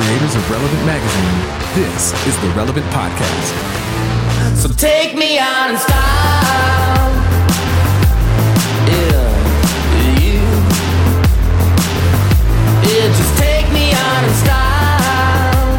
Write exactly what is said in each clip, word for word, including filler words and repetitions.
creators of Relevant Magazine, this is the Relevant Podcast. So take me out in style. Yeah, you. Yeah, just take me out in style.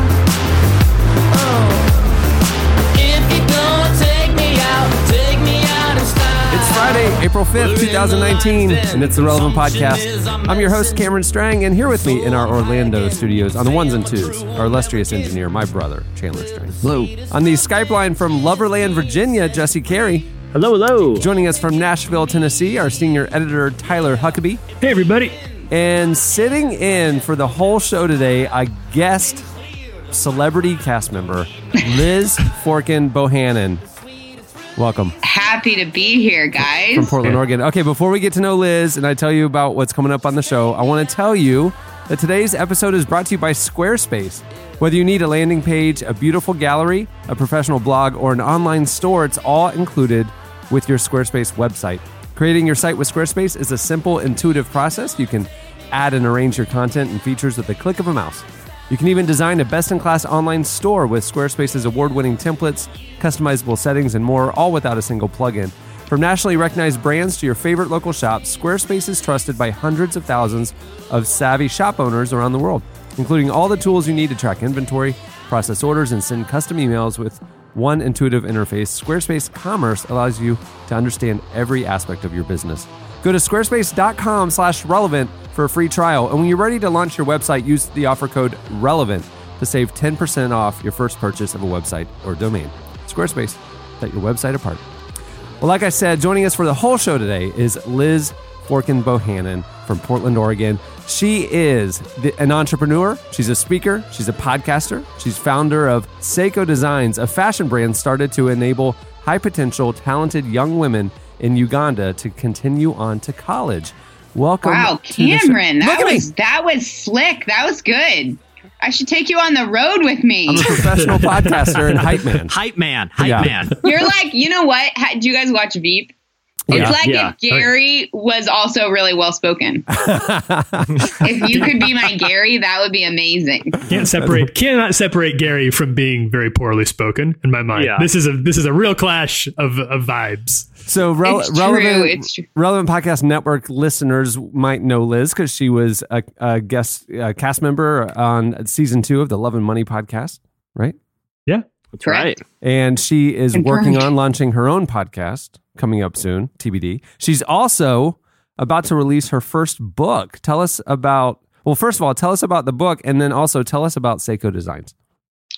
Oh. If you're gonna take me out, take me out in style. It's Friday, April fifth, two thousand nineteen, and it's the Relevant Podcast. I'm your host, Cameron Strang, and here with me in our Orlando studios on the ones and twos, our illustrious engineer, my brother, Chandler Strang. Hello. On the Skype line from Loverland, Virginia, Jesse Carey. Hello, hello. Joining us from Nashville, Tennessee, our senior editor, Tyler Huckabee. Hey, everybody. And sitting in for the whole show today, I guest celebrity cast member, Liz Forkin Bohannon. Welcome. Happy to be here, guys. From Portland, Oregon. Okay, before we get to know Liz and I tell you about what's coming up on the show, I want to tell you that today's episode is brought to you by Squarespace. Whether you need a landing page, a beautiful gallery, a professional blog, or an online store, it's all included with your Squarespace website. Creating your site with Squarespace is a simple, intuitive process. You can add and arrange your content and features with the click of a mouse. You can even design a best-in-class online store with Squarespace's award-winning templates, customizable settings, and more, all without a single plugin. From nationally recognized brands to your favorite local shops, Squarespace is trusted by hundreds of thousands of savvy shop owners around the world, including all the tools you need to track inventory, process orders, and send custom emails with one intuitive interface. Squarespace Commerce allows you to understand every aspect of your business. Go to squarespace.com slash relevant for a free trial. And when you're ready to launch your website, use the offer code RELEVANT to save ten percent off your first purchase of a website or domain. Squarespace, set your website apart. Well, like I said, joining us for the whole show today is Liz Forkin Bohannon from Portland, Oregon. She is the, an entrepreneur, she's a speaker, she's a podcaster, she's founder of Sseko Designs, a fashion brand started to enable high-potential, talented young women in Uganda to continue on to college. Welcome. Wow, Cameron, to that was me. That was slick. That was good. I should take you on the road with me. I'm a professional podcaster and hype man. Hype man. Hype yeah. man. You're like, you know what? Do you guys watch Veep? It's yeah, like yeah. if Gary was also really well-spoken. If you could be my Gary, that would be amazing. Can't separate, cannot separate Gary from being very poorly spoken in my mind. Yeah. This is a this is a real clash of, of vibes. So Rele- it's relevant, it's Relevant Podcast Network listeners might know Liz because she was a, a guest a cast member on season two of the Love and Money podcast, right? Yeah, that's correct. Right. And she is and working correct. on launching her own podcast. Coming up soon, T B D. She's also about to release her first book. Tell us about, well, first of all, tell us about the book, and then also tell us about Sseko Designs.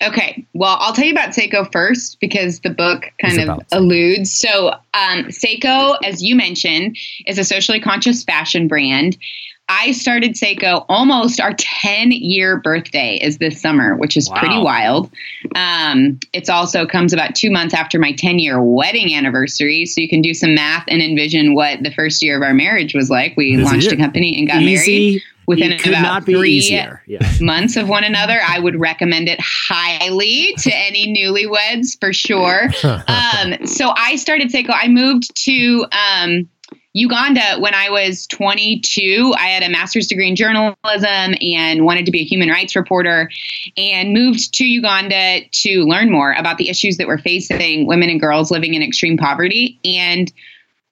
Okay, well, I'll tell you about Sseko first because the book kind it's of alludes. So um, Sseko, as you mentioned, is a socially conscious fashion brand. I started Sseko almost our ten-year birthday is this summer, which is wow. pretty wild. Um, it also comes about two months after my ten-year wedding anniversary, so you can do some math and envision what the first year of our marriage was like. We this launched a company and got Easy. married within about three easier. Yeah. months of one another. I would recommend it highly to any newlyweds for sure. Um, so I started Sseko. I moved to... Um, Uganda when I was twenty-two. I had a master's degree in journalism and wanted to be a human rights reporter and moved to Uganda to learn more about the issues that were facing women and girls living in extreme poverty. And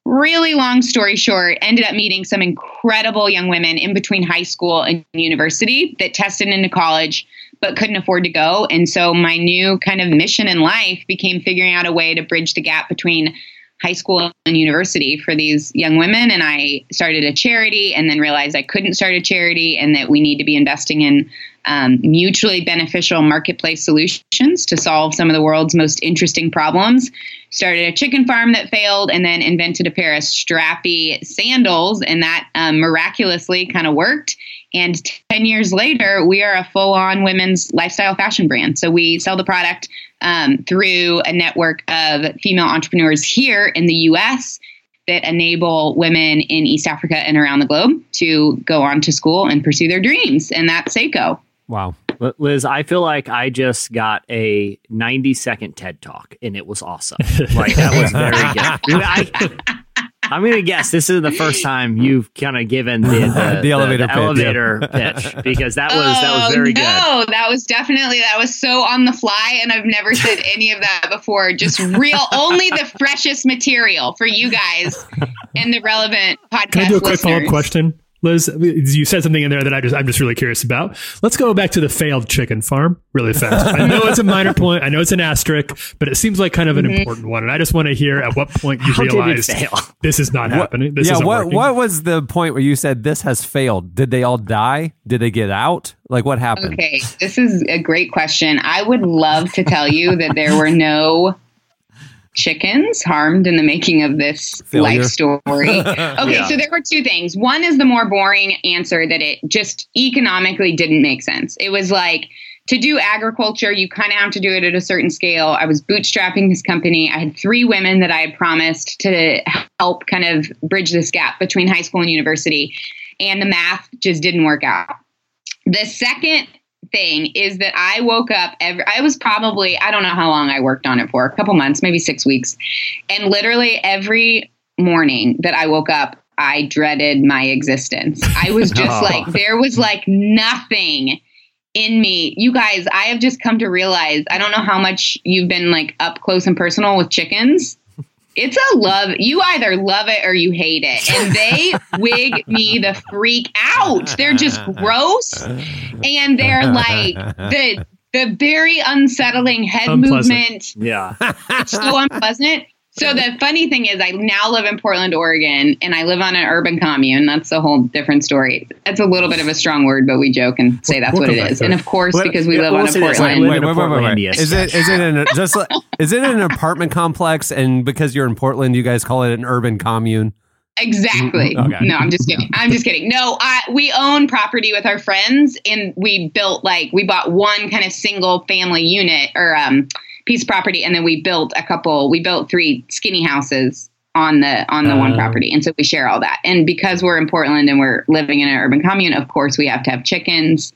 really long story short, ended up meeting some incredible young women in between high school and university that tested into college but couldn't afford to go. And so my new kind of mission in life became figuring out a way to bridge the gap between high school and university for these young women. And I started a charity and then realized I couldn't start a charity and that we need to be investing in um, mutually beneficial marketplace solutions to solve some of the world's most interesting problems. Started a chicken farm that failed and then invented a pair of strappy sandals. And that um, miraculously kind of worked. And ten years later, we are a full-on women's lifestyle fashion brand. So we sell the product um, through a network of female entrepreneurs here in the U S that enable women in East Africa and around the globe to go on to school and pursue their dreams. And that's Sseko. Wow. Liz, I feel like I just got a ninety-second TED Talk, and it was awesome. Like, that was very good. I, I'm going to guess this is the first time you've kind of given the, the, the elevator, the, the elevator pitch, yeah. pitch, because that was oh, that was very no, good. No, that was definitely, that was so on the fly, and I've never said any of that before. Just real, only the freshest material for you guys and the Relevant Podcast. Can I do a quick follow-up question, Liz? You said something in there that I just, I'm just really curious about. Let's go back to the failed chicken farm really fast. I know it's a minor point. I know it's an asterisk, but it seems like kind of an mm-hmm. important one. And I just want to hear at what point you realized this is not what, happening. This yeah, isn't what, working. What was the point where you said this has failed? Did they all die? Did they get out? Like, what happened? Okay, this is a great question. I would love to tell you that there were no chickens harmed in the making of this Failure. life story. Okay, yeah. So there were two things. One is the more boring answer, that it just economically didn't make sense. It was like, to do agriculture, you kind of have to do it at a certain scale. I was bootstrapping this company. I had three women that I had promised to help kind of bridge this gap between high school and university, and the math just didn't work out. The second thing is that I woke up every, I was probably, I don't know how long I worked on it for, a couple months, maybe six weeks. And literally every morning that I woke up, I dreaded my existence. I was just oh. like, there was like nothing in me. You guys, I have just come to realize, I don't know how much you've been like up close and personal with chickens. It's a love. You either love it or you hate it. And they wig me the freak out. They're just gross. And they're like the the very unsettling head unpleasant. movement. Yeah. It's so unpleasant. So the funny thing is, I now live in Portland, Oregon, and I live on an urban commune. That's a whole different story. That's a little bit of a strong word, but we joke and say that's what it is. And of course, because we live on a Portland. Wait, wait, wait, wait. Is it is it an just like, is it an apartment complex? And because you're in Portland, you guys call it an urban commune. Exactly. Okay. No, I'm just kidding. I'm just kidding. No, I, we own property with our friends, and we built like we bought one kind of single family unit or um, piece of property, and then we built a couple. We built three skinny houses on the on the uh, one property, and so we share all that. And because we're in Portland and we're living in an urban commune, of course we have to have chickens.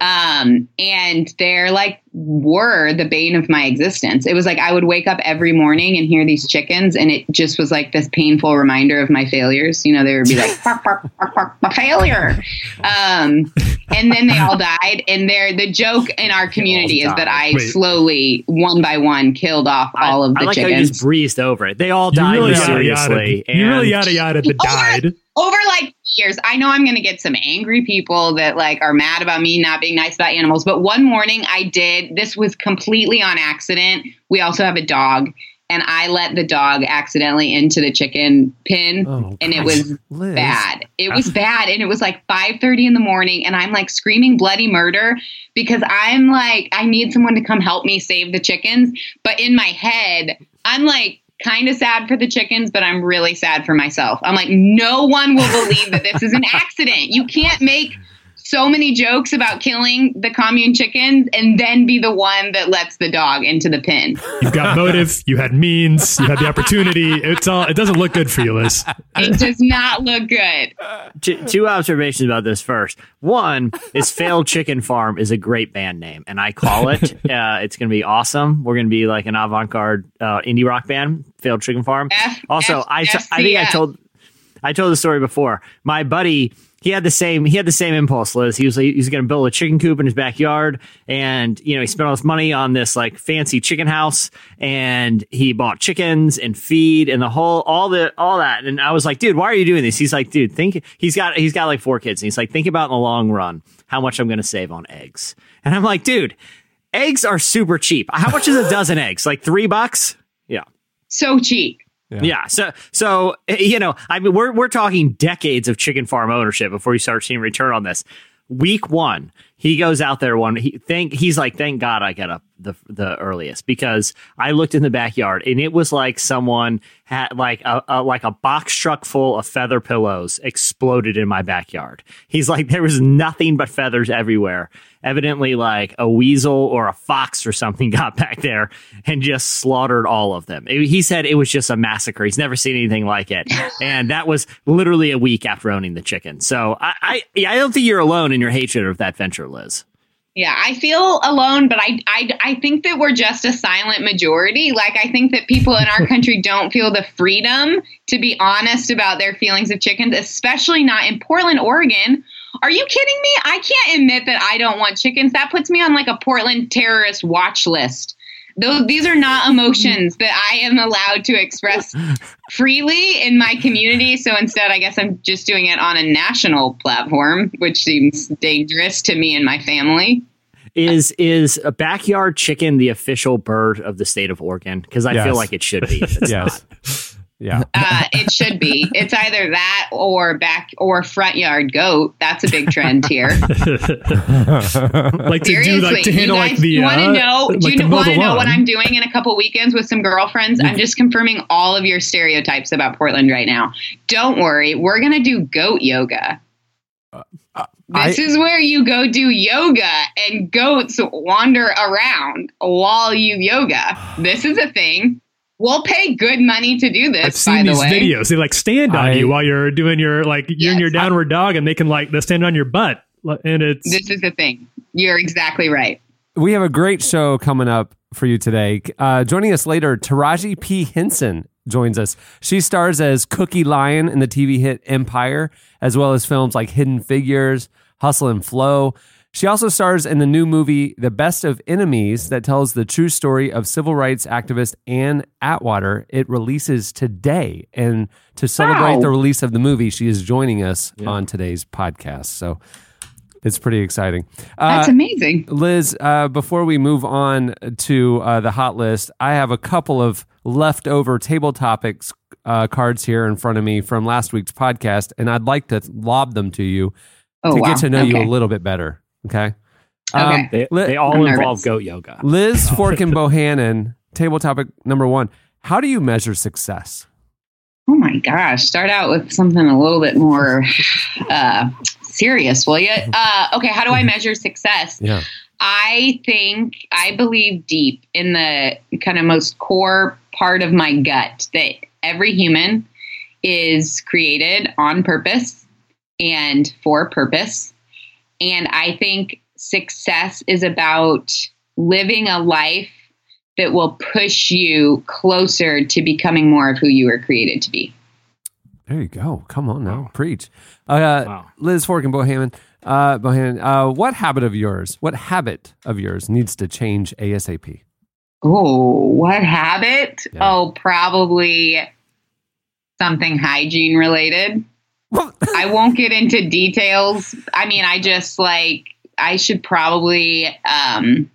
Um, and they're like were the bane of my existence. It was like I would wake up every morning and hear these chickens, and it just was like this painful reminder of my failures. You know, they would be like, bark, bark, bark, bark, my failure. Um, and then they all died. And they're the joke in our community is that I Wait. slowly, one by one, killed off I, all of the I like chickens. How you just breezed over it. They all died really mysteriously. You really yada yada but died. Over like years, I know I'm going to get some angry people that like are mad about me not being nice about animals. But one morning I did. This was completely on accident. We also have a dog, and I let the dog accidentally into the chicken pen, oh, and it was Liz. bad. It was bad, and it was like five thirty in the morning, and I'm like screaming bloody murder because I'm like I need someone to come help me save the chickens. But in my head, I'm like, kind of sad for the chickens, but I'm really sad for myself. I'm like, no one will believe that this is an accident. You can't make so many jokes about killing the commune chickens and then be the one that lets the dog into the pen. You've got motive. You had means. You had the opportunity. It's all. It doesn't look good for you, Liz. It does not look good. Two, two observations about this first. One is Failed Chicken Farm is a great band name, and I call it. Uh, it's going to be awesome. We're going to be like an avant-garde uh, indie rock band, Failed Chicken Farm. F- also, F- I, t- I think I told I told the story before. My buddy... He had the same. He had the same impulse, Liz. He was like, he was going to build a chicken coop in his backyard, and you know he spent all his money on this like fancy chicken house, and he bought chickens and feed and the whole all the all that. And I was like, dude, why are you doing this? He's like, dude, think. He's got he's got like four kids, and he's like, think about in the long run how much I'm going to save on eggs. And I'm like, dude, eggs are super cheap. How much is a dozen eggs? Like three bucks? Yeah, so cheap. Yeah. yeah. So, so, you know, I mean, we're, we're talking decades of chicken farm ownership before you start seeing return on this. Week one, he goes out there one. He thank he's like, thank God I got up the the earliest, because I looked in the backyard and it was like someone had like a, a like a box truck full of feather pillows exploded in my backyard. He's like, there was nothing but feathers everywhere. Evidently, like a weasel or a fox or something got back there and just slaughtered all of them. It, he said it was just a massacre. He's never seen anything like it. And that was literally a week after owning the chicken. So I I, I don't think you're alone in your hatred of that venture, Liz. Yeah, I feel alone, but I, I, I think that we're just a silent majority. Like, I think that people in our country don't feel the freedom to be honest about their feelings of chickens, especially not in Portland, Oregon. Are you kidding me? I can't admit that I don't want chickens. That puts me on like a Portland terrorist watch list. Those, these are not emotions that I am allowed to express freely in my community. So instead, I guess I'm just doing it on a national platform, which seems dangerous to me and my family. Is is a backyard chicken the official bird of the state of Oregon? Because I yes. feel like it should be. It's yes. not. Yeah, uh, it should be. It's either that or back or front yard goat. That's a big trend here. like to do like to handle like the. Want to know? Do you want to know what I'm doing in a couple weekends with some girlfriends? I'm just confirming all of your stereotypes about Portland right now. Don't worry, we're gonna do goat yoga. Uh, uh, this I, is where you go do yoga and goats wander around while you yoga. This is a thing. We'll pay good money to do this. I've seen by the these way. videos. They like stand on I, you while you're doing your like you're yes, in your downward dog, and they can like they stand on your butt. And it's this is the thing. You're exactly right. We have a great show coming up for you today. Uh, joining us later, Taraji P. Henson joins us. She stars as Cookie Lion in the T V hit Empire, as well as films like Hidden Figures, Hustle and Flow. She also stars in the new movie, The Best of Enemies, that tells the true story of civil rights activist Ann Atwater. It releases today. And to celebrate wow. the release of the movie, she is joining us yeah. on today's podcast. So it's pretty exciting. That's uh, amazing. Liz, uh, before we move on to uh, the hot list, I have a couple of leftover table topics uh, cards here in front of me from last week's podcast, and I'd like to lob them to you oh, to wow. get to know okay. you a little bit better. Okay. Um, okay. They, they all I'm involve nervous. goat yoga. Liz Forkin Bohannon, table topic number one. How do you measure success? Oh my gosh. Start out with something a little bit more uh, serious, will you? Uh, okay. How do I measure success? Yeah. I think I believe deep in the kind of most core part of my gut that every human is created on purpose and for purpose. And I think success is about living a life that will push you closer to becoming more of who you were created to be. There you go. Come on now. Wow. Preach. Uh, wow. Liz Forkin Bohannon, uh, Bohannon, uh, what habit of yours, what habit of yours needs to change ASAP? Oh, what habit? Yeah. Oh, probably something hygiene related. I won't get into details. I mean, I just like, I should probably um,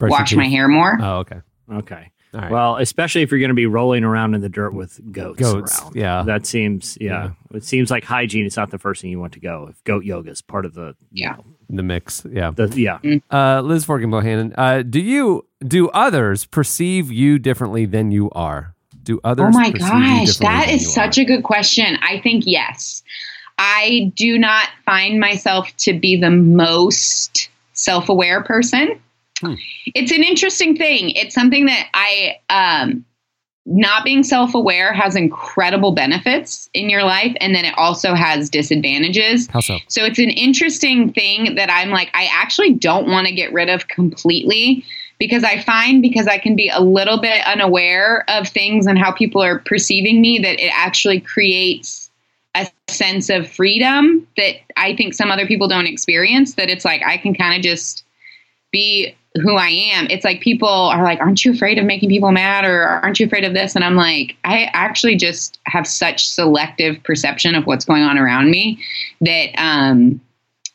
wash my hair more. Oh, okay. Okay. All right. Well, especially if you're going to be rolling around in the dirt with goats. Goats, around. yeah. That seems, yeah. yeah. It seems like hygiene is not the first thing you want to go. If goat yoga is part of the, yeah. You know, the mix, yeah. The, yeah. Mm-hmm. Uh, Liz Forkin Bohannon, uh, do you, do others perceive you differently than you are? Do others oh my gosh, that is such a good question. I think yes. I do not find myself to be the most self-aware person. Hmm. It's an interesting thing. It's something that I, um, not being self-aware has incredible benefits in your life. And then it also has disadvantages. How so? So it's an interesting thing that I'm like, I actually don't want to get rid of completely. Because I find, because I can be a little bit unaware of things and how people are perceiving me, that it actually creates a sense of freedom that I think some other people don't experience, that it's like I can kind of just be who I am. It's like people are like, aren't you afraid of making people mad, or aren't you afraid of this? And I'm like, I actually just have such selective perception of what's going on around me that um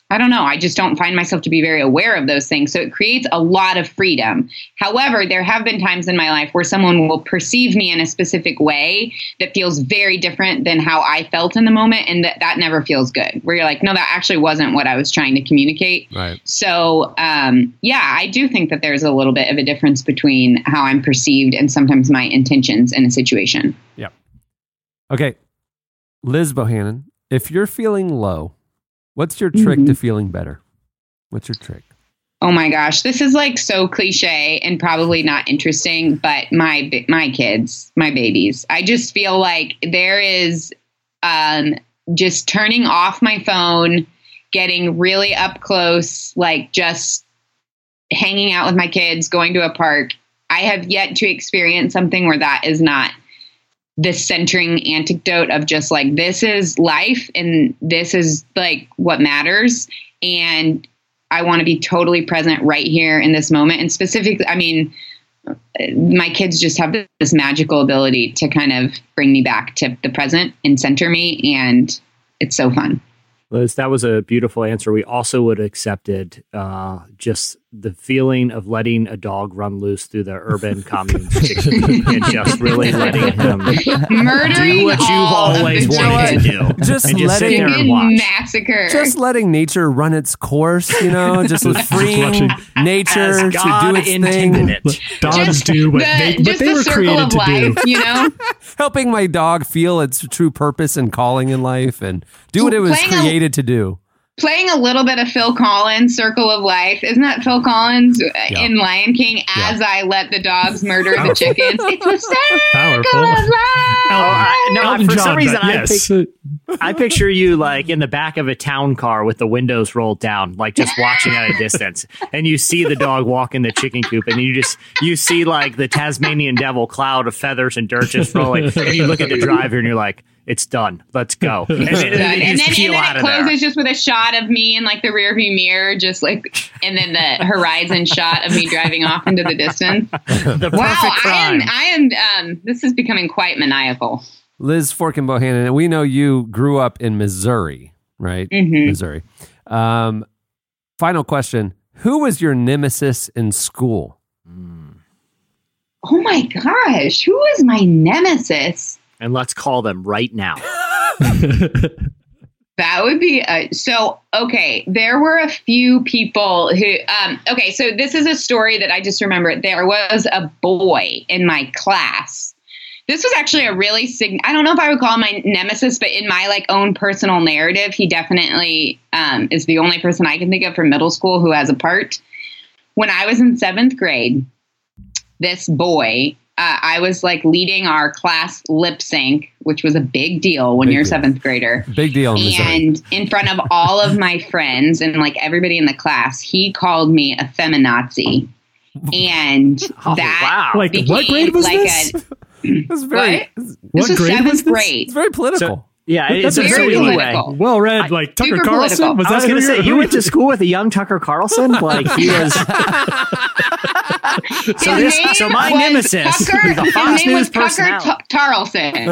I don't know. I just don't find myself to be very aware of those things. So it creates a lot of freedom. However, there have been times in my life where someone will perceive me in a specific way that feels very different than how I felt in the moment. And that, that never feels good, where you're like, no, that actually wasn't what I was trying to communicate. Right. So, um, yeah, I do think that there's a little bit of a difference between how I'm perceived and sometimes my intentions in a situation. Yeah. Okay. Liz Bohannon, if you're feeling low, what's your trick mm-hmm. to feeling better? What's your trick? Oh my gosh, this is like so cliche and probably not interesting, but my my kids, my babies, I just feel like there is um, just turning off my phone getting really up close, like just hanging out with my kids, going to a park. I have yet to experience something where that is not the centering anecdote of just like, this is life and this is like what matters. And I want to be totally present right here in this moment. And specifically, I mean, my kids just have this magical ability to kind of bring me back to the present and center me. And it's so fun. Liz, that was a beautiful answer. We also would have accepted uh, just the feeling of letting a dog run loose through the urban communes and just really letting him murdering do what you've always wanted to do. Just, and just letting there and watch. Massacre. Just letting nature run its course, you know, just with freeing nature to do its thing. It. Dogs just do what the, they, what they the were created to life, do. You know? Helping my dog feel its true purpose and calling in life and do what it was Playing created a- to do. Playing a little bit of Phil Collins' Circle of Life. Isn't that Phil Collins yeah. in Lion King? As yeah. I let the dogs murder the chickens. It's the circle Powerful. Of life. Oh, I, no, I, for John, some reason, I, yes. pic- I picture you like in the back of a town car with the windows rolled down, like just watching at a distance. And you see the dog walk in the chicken coop and you just, you see like the Tasmanian devil cloud of feathers and dirt just rolling. And you look at the driver and you're like, it's done. Let's go. And, it, it, it and, then, and then it closes there. Just with a shot of me in like the rearview mirror, just like, and then the horizon shot of me driving off into the distance. The wow, crime. I am. I am. Um, this is becoming quite maniacal. Liz Forkin Bohannon, and we know you grew up in Missouri, right? Mm-hmm. Missouri. Um, final question: who was your nemesis in school? Mm. Oh my gosh, who was my nemesis? And let's call them right now. That would be a, so. Okay. There were a few people who, um, okay. So this is a story that I just remember. There was a boy in my class. This was actually a really sig- I don't know if I would call him my nemesis, but in my like own personal narrative, he definitely, um, is the only person I can think of from middle school who has a part. When I was in seventh grade, this boy, Uh, I was like leading our class lip sync, which was a big deal when big you're a seventh grader. Big deal. In and in front of all of my friends and like everybody in the class, he called me a feminazi. And oh, that wow. Like what grade was like this? A, was very, what? This what was grade seventh was this? Grade. It's very political. So, yeah, it's very, very political. Way. Well read, like Tucker Super Carlson. Was I was going to say, you went to school with a young Tucker Carlson? Like he was... So, this, so my nemesis, Tucker, the Fox News personality. Tucker T- Tarleson.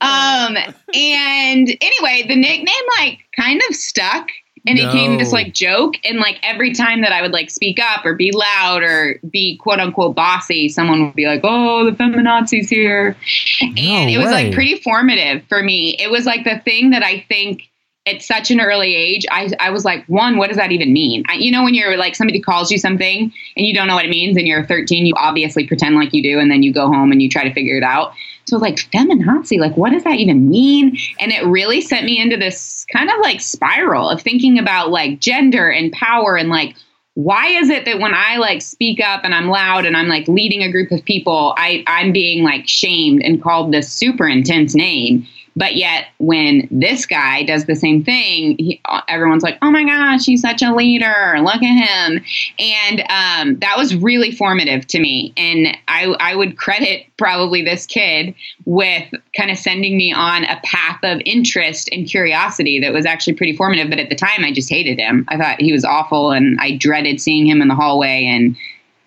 um, and anyway, the nickname like kind of stuck and no. it became this like joke. And like every time that I would like speak up or be loud or be quote unquote bossy, someone would be like, oh, the feminazi's here. And no it was way. Like pretty formative for me. It was like the thing that I think at such an early age, I, I was like, one, what does that even mean? I, you know, when you're like, somebody calls you something and you don't know what it means and you're thirteen, you obviously pretend like you do. And then you go home and you try to figure it out. So like feminazi, like, what does that even mean? And it really sent me into this kind of like spiral of thinking about like gender and power and like, why is it that when I like speak up and I'm loud and I'm like leading a group of people, I, I'm being like shamed and called this super intense name. But yet when this guy does the same thing, he, everyone's like, oh, my gosh, he's such a leader. Look at him. And um, that was really formative to me. And I, I would credit probably this kid with kind of sending me on a path of interest and curiosity that was actually pretty formative. But at the time, I just hated him. I thought he was awful and I dreaded seeing him in the hallway and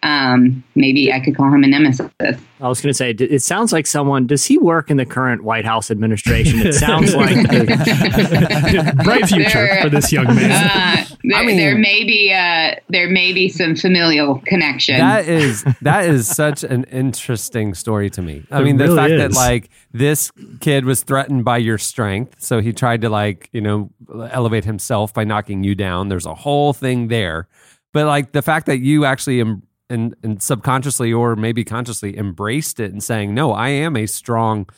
Um, maybe I could call him a nemesis. I was going to say, it sounds like someone, does he work in the current White House administration? It sounds like a bright future there, for this young man. Uh, there, I mean, there may be, uh, there may be some familial connection. That is, that is such an interesting story to me. I it mean, the really fact is. That like this kid was threatened by your strength. So he tried to like, you know, elevate himself by knocking you down. There's a whole thing there. But like the fact that you actually em- And, and subconsciously or maybe consciously embraced it and saying, no, I am a strong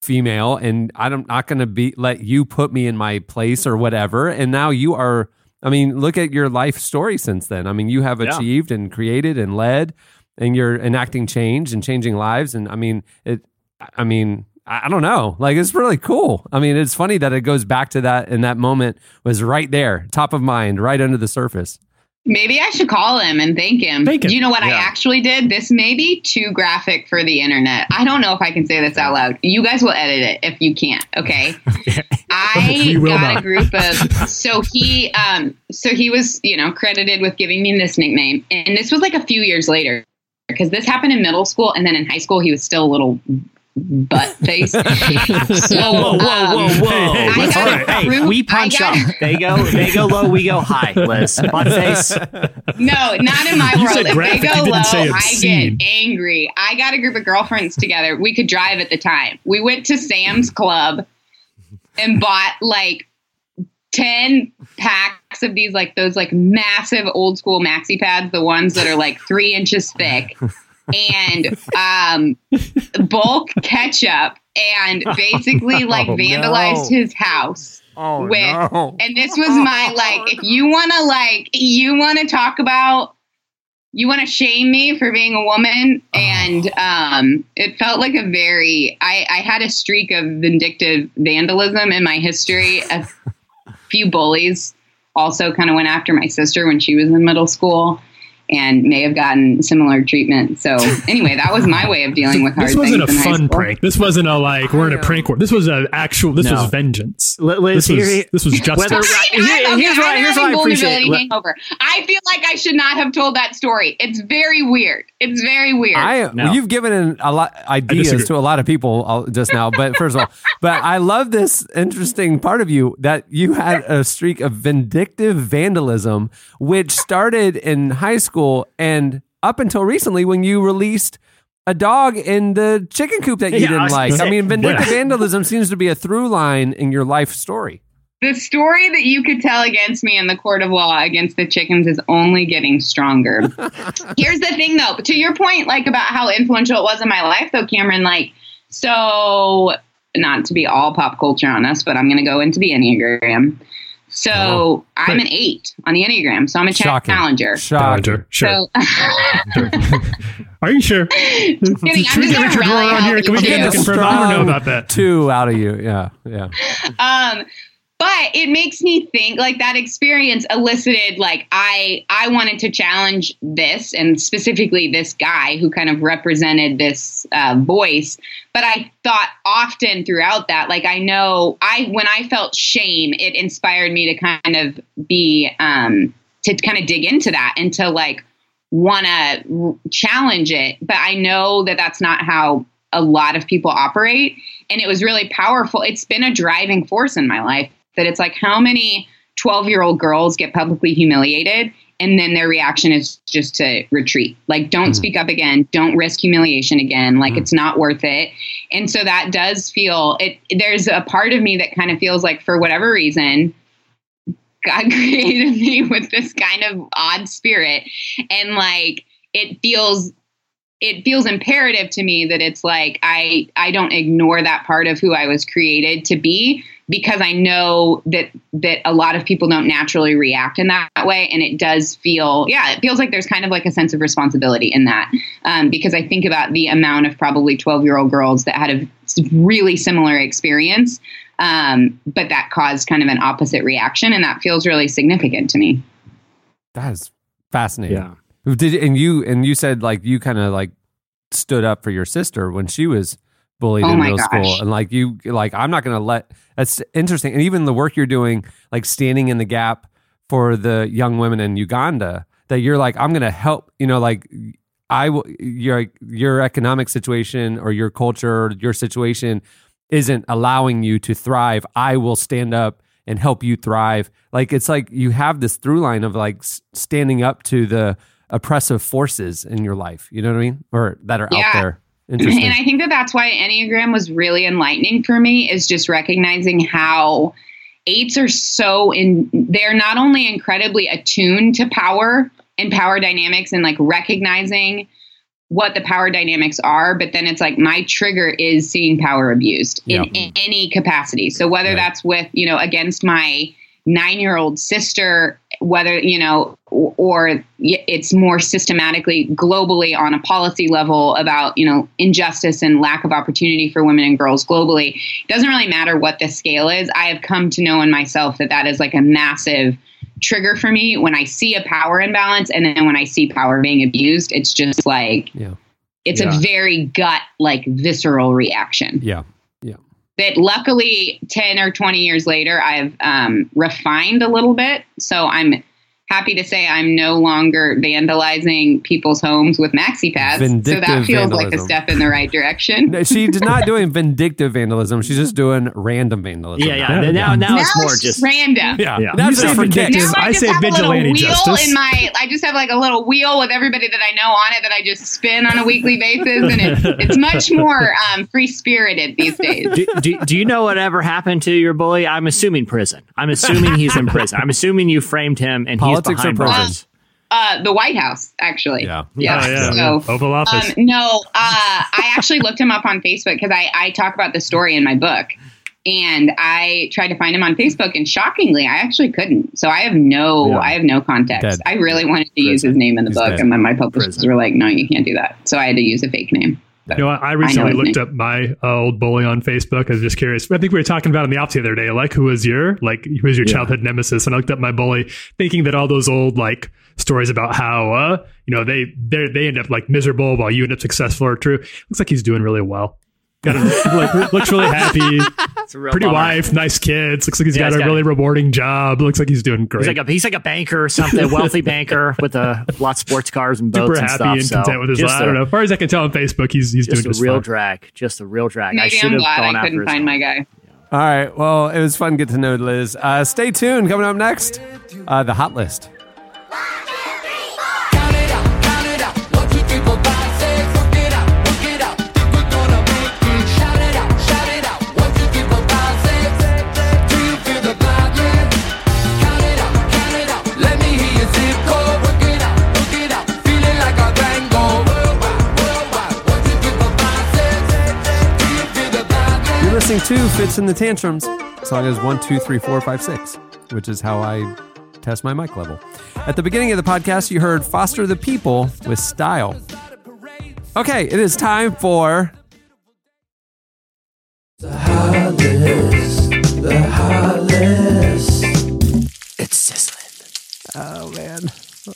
female and I'm not going to be let you put me in my place or whatever. And now you are, I mean, look at your life story since then. I mean, you have yeah. achieved and created and led and you're enacting change and changing lives. And I mean, it, I mean, I don't know. Like, it's really cool. I mean, it's funny that it goes back to that, and that moment was right there, top of mind, right under the surface. Maybe I should call him and thank him. Thank him. You know what yeah. I actually did? This may be too graphic for the internet. I don't know if I can say this out loud. You guys will edit it if you can't. Okay. okay. I got not. a group of, so he, um, so he was, you know, credited with giving me this nickname. And this was like a few years later, because this happened in middle school. And then in high school, he was still a little butt face. So, whoa, whoa, whoa, whoa! Hey, hey, all right. Hey, we punch up. They go, they go low. We go high. Liz, butt face. No, not in my you world. If graphic, they go low, I get angry. I got a group of girlfriends together. We could drive at the time. We went to Sam's Club and bought like ten packs of these, like those, like massive old school maxi pads, the ones that are like three inches thick. And um, bulk ketchup, and basically oh, like vandalized no. his house. Oh, with, no. And this was my like, oh, if you want to like, you want to talk about, you want to shame me for being a woman. Oh. And um, it felt like a very, I, I had a streak of vindictive vandalism in my history. A few bullies also kind of went after my sister when she was in middle school, and may have gotten similar treatment. So anyway, that was my way of dealing with hard things. This wasn't things a fun prank. This wasn't a like, we're in a prank war. This was an actual, this no. was vengeance. L- Liz, this, was, here, this was justice. Whether, I, here, here's why, here's why I appreciate it. Hangover. I feel like I should not have told that story. It's very weird. It's very weird. I, no. You've given a lot ideas to a lot of people just now, but first of all, but I love this interesting part of you that you had a streak of vindictive vandalism, which started in high school and up until recently when you released a dog in the chicken coop that you yeah, didn't like. I mean, vindictive yeah. vandalism seems to be a through line in your life story. The story that you could tell against me in the court of law against the chickens is only getting stronger. Here's the thing, though. To your point, like about how influential it was in my life, though, Cameron, like, so not to be all pop culture on us, but I'm going to go into the Enneagram. So oh, I'm an eight on the Enneagram. So I'm a challenger. Challenger. Sure. So, are you sure? I'm just kidding. Should I'm we just get on here? Can we get this confirmed? I don't know about that. Two out of you. Yeah. Yeah. Um, but it makes me think like that experience elicited, like I, I wanted to challenge this, and specifically this guy who kind of represented this uh, voice. But I thought often throughout that, like I know I, when I felt shame, it inspired me to kind of be, um, to kind of dig into that and to like, want to challenge it. But I know that that's not how a lot of people operate. And it was really powerful. It's been a driving force in my life. That it's like how many twelve-year-old girls get publicly humiliated and then their reaction is just to retreat. Like, don't mm. speak up again. Don't risk humiliation again. Like, mm. it's not worth it. And so that does feel it. There's a part of me that kind of feels like for whatever reason, God created me with this kind of odd spirit. And like, it feels it feels imperative to me that it's like, I, I don't ignore that part of who I was created to be, because I know that, that a lot of people don't naturally react in that way. And it does feel, yeah, it feels like there's kind of like a sense of responsibility in that. Um, because I think about the amount of probably twelve year old girls that had a really similar experience. Um, but that caused kind of an opposite reaction. And that feels really significant to me. That is fascinating. Yeah. Did and you and you said like you kind of like stood up for your sister when she was bullied oh in middle gosh. school, and like you like I'm not going to let. That's interesting, and even the work you're doing, like standing in the gap for the young women in Uganda, that you're like I'm going to help. You know, like I will. Your your economic situation or your culture, or your situation isn't allowing you to thrive. I will stand up and help you thrive. Like it's like you have this through line of like standing up to the oppressive forces in your life, you know what I mean? Or that are yeah. out there. Interesting. And I think that that's why Enneagram was really enlightening for me, is just recognizing how eights are so in, they're not only incredibly attuned to power and power dynamics and like recognizing what the power dynamics are, but then it's like my trigger is seeing power abused yeah. in, in any capacity. So whether right. that's with, you know, against my nine-year-old sister whether, you know, or it's more systematically globally on a policy level about, you know, injustice and lack of opportunity for women and girls globally. It doesn't really matter what the scale is. I have come to know in myself that that is like a massive trigger for me when I see a power imbalance. And then when I see power being abused, it's just like, yeah. it's yeah. a very gut, like visceral reaction. Yeah. That luckily ten or twenty years later, I've um, refined a little bit. So I'm happy to say I'm no longer vandalizing people's homes with maxi pads. Vindictive so that feels vandalism. Like a step in the right direction. No, she's not doing vindictive vandalism. She's just doing random vandalism. Yeah, yeah. yeah. Now, now, now it's more it's just random. Yeah, yeah. That's just for kicks. I, I say vigilante justice. In my, I just have like a little wheel with everybody that I know on it that I just spin on a weekly basis, and it's, it's much more um, free spirited these days. Do, do, do you know what ever happened to your bully? I'm assuming prison. I'm assuming he's in prison. I'm assuming you framed him and he's. Politics or prison? Uh, uh, the White House, actually. Yeah. Yeah. Oh, yeah. So, yeah. Oval Office. Um, no, uh, I actually looked him up on Facebook because I, I talk about the story in my book. And I tried to find him on Facebook, and shockingly, I actually couldn't. So I have no, yeah. I have no context. Dead. I really wanted to prison. use his name in the He's book, dead. and then my publishers prison. were like, "No, you can't do that." So I had to use a fake name. You know, I recently I looked name. up my uh, old bully on Facebook. I was just curious. I think we were talking about on the opposite the other day, like who was your, like who was your yeah. childhood nemesis? And I looked up my bully, thinking that all those old like stories about how uh, you know they they they end up like miserable while you end up successful are true. Looks like he's doing really well. Got a, like, looks really happy. It's a real pretty bummer. Wife, nice kids. Looks like he's yeah, got he's a got really it. rewarding job. Looks like he's doing great. He's like a, he's like a banker or something, wealthy banker with a lot of sports cars and boats. Super and happy stuff, and content so with his life. A, I don't know. As far as I can tell on Facebook, he's he's just doing just a real fun. drag. Just a real drag. Maybe I should I'm have glad gone I couldn't find my guy. All right. Well, it was fun to get to know Liz. Uh, stay tuned. Coming up next, uh, the Hot List. Two fits in the tantrums. The song is one, two, three, four, five, six, which is how I test my mic level. At the beginning of the podcast, you heard "Foster the People" with Style. Okay, it is time for the Hot List. The Hot List. It's sizzling. Oh man,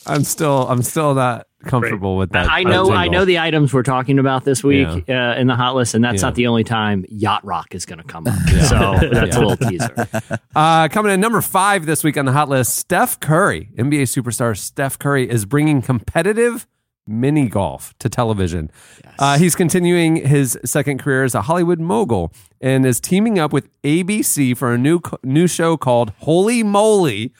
I'm still, I'm still not comfortable right. with that. I know, I know the items we're talking about this week yeah. uh, in the Hot List, and that's yeah. not the only time Yacht Rock is going to come up. Yeah. So that's yeah. a little teaser. Uh, coming in number five this week on the Hot List, Steph Curry, N B A superstar Steph Curry, is bringing competitive mini golf to television. Yes. Uh, he's continuing his second career as a Hollywood mogul and is teaming up with A B C for a new new show called Holy Moly,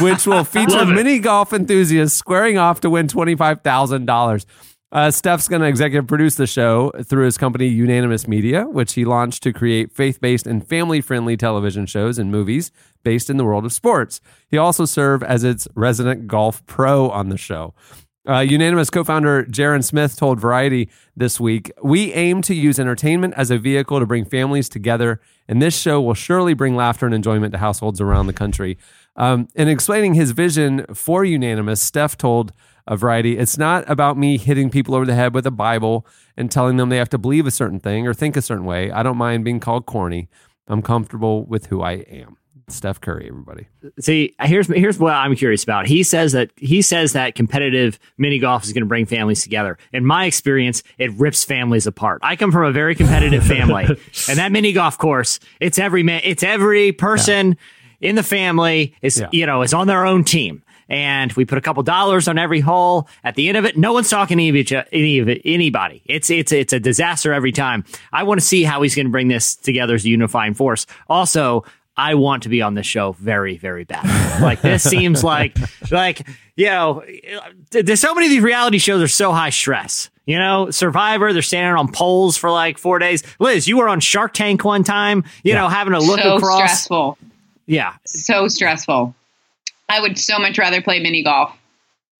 which will feature mini golf enthusiasts squaring off to win twenty-five thousand dollars. Uh, Steph's going to executive produce the show through his company Unanimous Media, which he launched to create faith-based and family-friendly television shows and movies based in the world of sports. He also served as its resident golf pro on the show. Uh, Unanimous co-founder Jaron Smith told Variety this week, "We aim to use entertainment as a vehicle to bring families together, and this show will surely bring laughter and enjoyment to households around the country." Um, in explaining his vision for Unanimous, Steph told a Variety, "It's not about me hitting people over the head with a Bible and telling them they have to believe a certain thing or think a certain way. I don't mind being called corny. I'm comfortable with who I am." Steph Curry, everybody. See, here's here's what I'm curious about. He says that he says that competitive mini golf is going to bring families together. In my experience, it rips families apart. I come from a very competitive family, and that mini golf course, it's every man, it's every person yeah. in the family is yeah. you know is on their own team. And we put a couple dollars on every hole. At the end of it, no one's talking to each, any of it, anybody. It's it's it's a disaster every time. I want to see how he's going to bring this together as a unifying force. Also, I want to be on this show very, very bad. Like, this seems like, like, you know, there's so many of these reality shows are so high stress. You know, Survivor, they're standing on poles for like four days. Liz, you were on Shark Tank one time, you yeah. know, having to look so across. So stressful. Yeah. So stressful. I would so much rather play mini golf.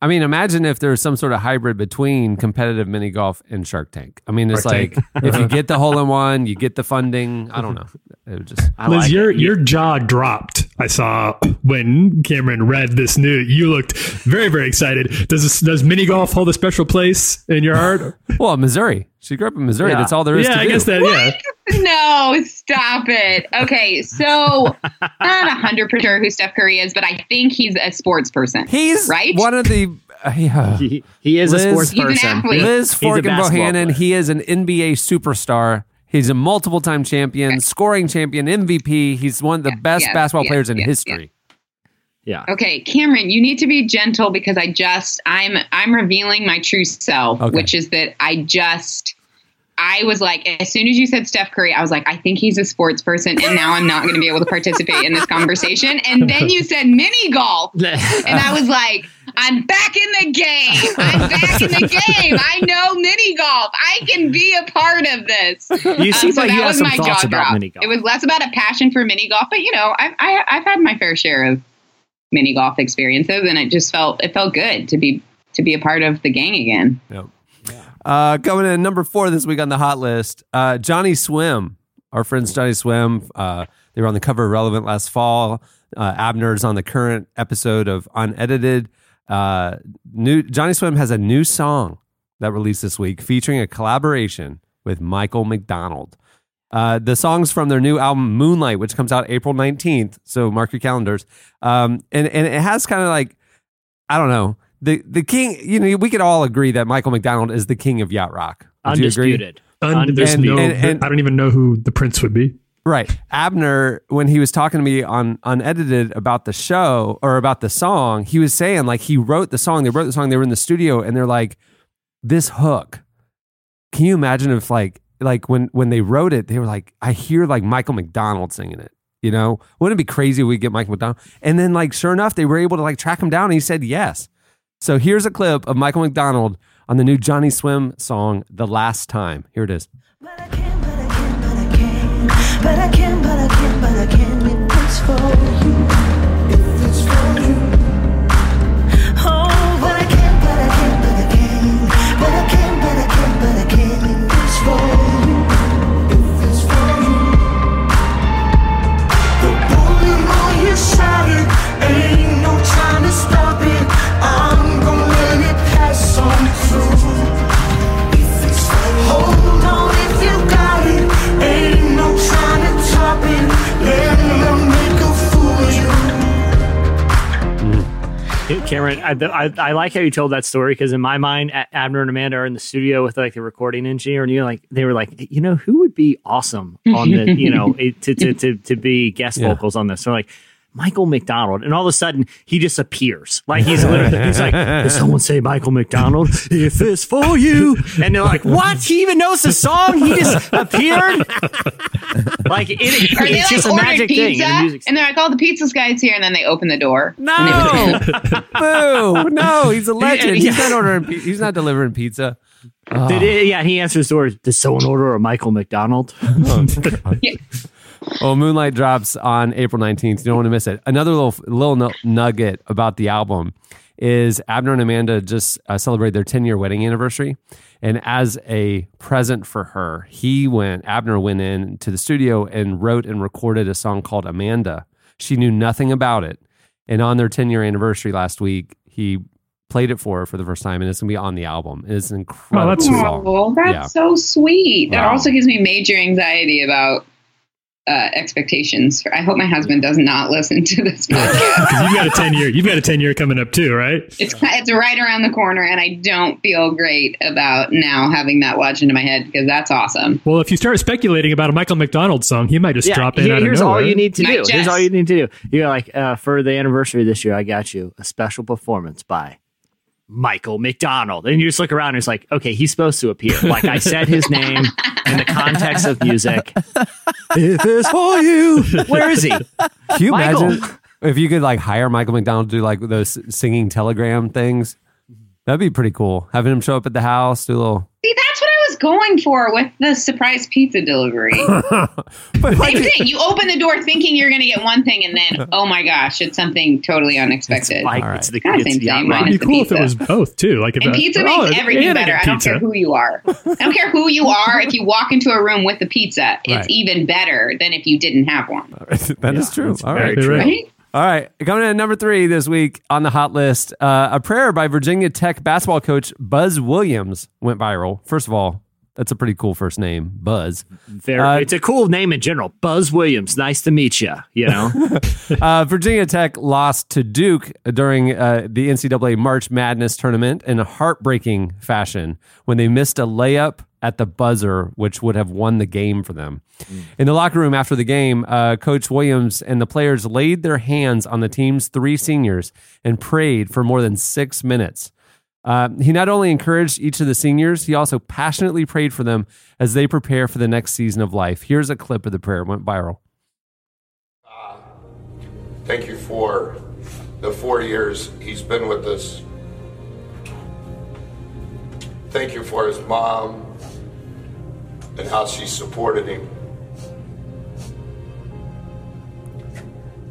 I mean, imagine if there's some sort of hybrid between competitive mini golf and Shark Tank. I mean, it's like if you get the hole in one, you get the funding. I don't know. It was just I Liz, like your it. your jaw dropped. I saw when Cameron read this news. You looked very, very excited. Does this, does mini golf hold a special place in your heart? Well, Missouri. She grew up in Missouri. Yeah. That's all there is yeah, to I do. Guess that, yeah. No, stop it. Okay, so I'm not one hundred percent sure who Steph Curry is, but I think he's a sports person. He's right? one of the... Uh, yeah. he, he is Liz, a sports person. Liz Forkin Bohannon, he is an N B A superstar. He's a multiple-time champion, okay. scoring champion, M V P. He's one of the yeah, best yeah, basketball yeah, players yeah, in yeah, history. Yeah. yeah. Okay, Cameron, you need to be gentle because I just... I'm, I'm revealing my true self, okay. which is that I just... I was like, as soon as you said Steph Curry, I was like, I think he's a sports person, and now I'm not going to be able to participate in this conversation. And then you said mini golf, and I was like, I'm back in the game. I'm back in the game. I know mini golf. I can be a part of this. You um, seem so like that you have some thoughts about mini golf. It was less about a passion for mini golf, but you know, I've I, I've had my fair share of mini golf experiences, and it just felt it felt good to be to be a part of the gang again. Yep. Uh, coming in at number four this week on the hot list, uh, Johnny Swim. Our friends Johnny Swim, uh, they were on the cover of Relevant last fall. Uh, Abner is on the current episode of Unedited. Uh, new Johnny Swim has a new song that released this week featuring a collaboration with Michael McDonald. Uh, the song's from their new album Moonlight, which comes out April nineteenth. So mark your calendars. Um, and, and it has kind of like, I don't know, The the king, you know, we could all agree that Michael McDonald is the king of Yacht Rock. Would Undisputed. You agree? Und- there's and, no, and, and, I don't even know who the prince would be. Right. Abner, when he was talking to me on Unedited about the show or about the song, he was saying like he wrote the song. They wrote the song. They were in the studio and they're like, this hook. Can you imagine if like like when when they wrote it, they were like, I hear like Michael McDonald singing it. You know, wouldn't it be crazy if we get Michael McDonald? And then like sure enough, they were able to like track him down. And he said yes. So here's a clip of Michael McDonald on the new Johnny Swim song, The Last Time. Here it is. But I can, but I can, but I can, but I can, but I can, but I can, if it's for you, if it's for you. Oh, but I can, but I can, but I can, but I can, but I can, but I can, if it's for you, if it's for you. The bully on your shouting, ain't no time to stop it. I'm gonna let it pass on through. If it's hold on if you got it. Ain't no trying to top it. Let them make a fool of you. Mm. Cameron, I, I I like how you told that story because in my mind, Abner and Amanda are in the studio with like the recording engineer, and you like they were like, you know, who would be awesome on the you know to to to to be guest yeah. vocals on this? So like. Michael McDonald, and all of a sudden he disappears. Like he's literally, he's like, did someone say Michael McDonald? If it's for you, and they're like, what? He even knows the song? He just appeared. Like it, it's like just a magic thing. The and they're like, all oh, the pizza's guys here, and then they open the door. No, boo! No, he's a legend. He's not ordering. He's not delivering pizza. Oh. Did it, yeah, he answers the door. Did someone order a Michael McDonald? Oh, yeah. Well, Moonlight drops on April nineteenth. You don't want to miss it. Another little little nugget about the album is Abner and Amanda just uh, celebrated their ten-year wedding anniversary. And as a present for her, he went, Abner went in to the studio and wrote and recorded a song called Amanda. She knew nothing about it. And on their ten-year anniversary last week, he played it for her for the first time, and it's going to be on the album. It's an incredible oh, that's song. Cool. That's yeah. so sweet. That wow. also gives me major anxiety about... Uh, expectations. For, I hope my husband does not listen to this podcast. You've got a ten year. You've got a ten year coming up too, right? It's it's right around the corner, and I don't feel great about now having that lodged into my head because that's awesome. Well, if you start speculating about a Michael McDonald song, he might just yeah, drop in. Here, out here's of nowhere. all you need to Might do. Just. Here's all you need to do. You're like uh, for the anniversary this year, I got you a special performance by Michael McDonald, and you just look around and it's like, okay, he's supposed to appear. Like I said his name in the context of music. If it's for you, where is he? Can you Michael. Imagine if you could like hire Michael McDonald to do like those singing telegram things? That'd be pretty cool. Having him show up at the house, do a little. See, that's what I was going for with the surprise pizza delivery? But same thing. You open the door thinking you're going to get one thing, and then, oh my gosh, it's something totally unexpected. It's like, right. it's the, it's same the thing. It'd be cool if it was both, too. Like if and a, pizza oh, makes everything better. I don't care who you are. I don't care who you are. If you walk into a room with the pizza, it's right. even better than if you didn't have one. That yeah, is true. All right. True. Right? All right, coming in at number three this week on the hot list, uh, a prayer by Virginia Tech basketball coach Buzz Williams went viral. First of all, that's a pretty cool first name, Buzz. There, uh, it's a cool name in general. Buzz Williams, nice to meet you, you know. uh, Virginia Tech lost to Duke during uh, the N C double A March Madness tournament in a heartbreaking fashion when they missed a layup at the buzzer, which would have won the game for them. Mm. In the locker room after the game, uh, Coach Williams and the players laid their hands on the team's three seniors and prayed for more than six minutes. Uh, he not only encouraged each of the seniors, he also passionately prayed for them as they prepare for the next season of life. Here's a clip of the prayer. It went viral. Uh, thank you for the four years he's been with us. Thank you for his mom and how she supported him.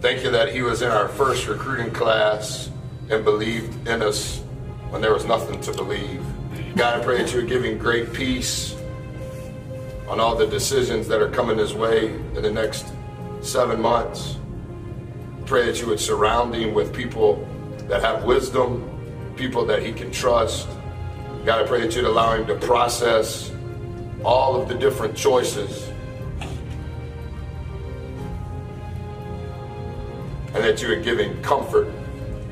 Thank you that he was in our first recruiting class and believed in us when there was nothing to believe. God, I pray that you would give him great peace on all the decisions that are coming his way in the next seven months. Pray that you would surround him with people that have wisdom, people that he can trust. God, I pray that you'd allow him to process all of the different choices, and that you would give him comfort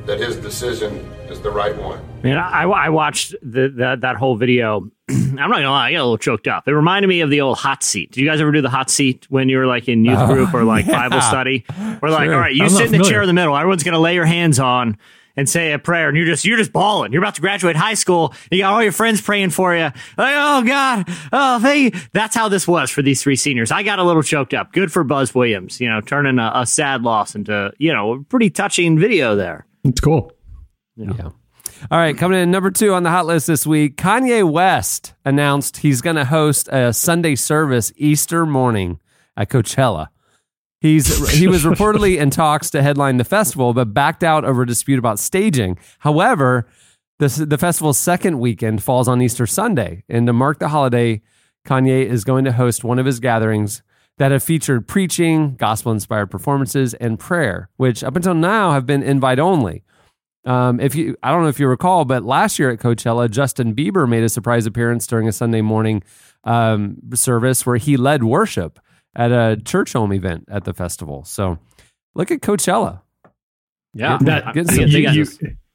that his decision is the right one. Man, I, I watched the, the, that whole video. I'm not going to lie, I got a little choked up. It reminded me of the old hot seat. Did you guys ever do the hot seat when you were like in youth oh, group or like yeah. Bible study? We're like, sure. all right, you I'm sit in familiar. the chair in the middle. Everyone's going to lay your hands on and say a prayer, and you're just you're just bawling. You're about to graduate high school. And you got all your friends praying for you. Like, oh God, oh thank you. That's how this was for these three seniors. I got a little choked up. Good for Buzz Williams, you know, turning a, a sad loss into you know a pretty touching video there. It's cool. Yeah. yeah. All right, coming in number two on the hot list this week, Kanye West announced he's going to host a Sunday service Easter morning at Coachella. He's he was reportedly in talks to headline the festival, but backed out over a dispute about staging. However, this, the festival's second weekend falls on Easter Sunday, and to mark the holiday, Kanye is going to host one of his gatherings that have featured preaching, gospel-inspired performances, and prayer, which up until now have been invite-only. Um, if you, I don't know if you recall, but last year at Coachella, Justin Bieber made a surprise appearance during a Sunday morning um, service where he led worship at a church home event at the festival. So look at Coachella. Yeah. That, getting some you, you,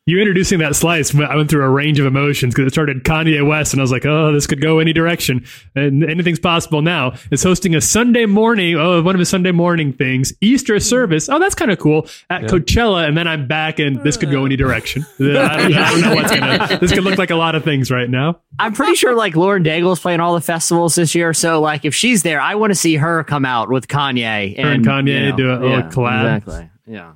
you introducing that slice, I went through a range of emotions because it started Kanye West and I was like, oh, this could go any direction and anything's possible now. It's hosting a Sunday morning, oh, one of his Sunday morning things, Easter service. Oh, that's kind of cool at yeah. Coachella. And then I'm back and this could go any direction. I, don't, I don't know what's going to, this could look like a lot of things right now. I'm pretty sure like Lauren Daigle's playing all the festivals this year. So like if she's there, I want to see her come out with Kanye. And, her and Kanye you know, do a little yeah, collab. Exactly. Yeah.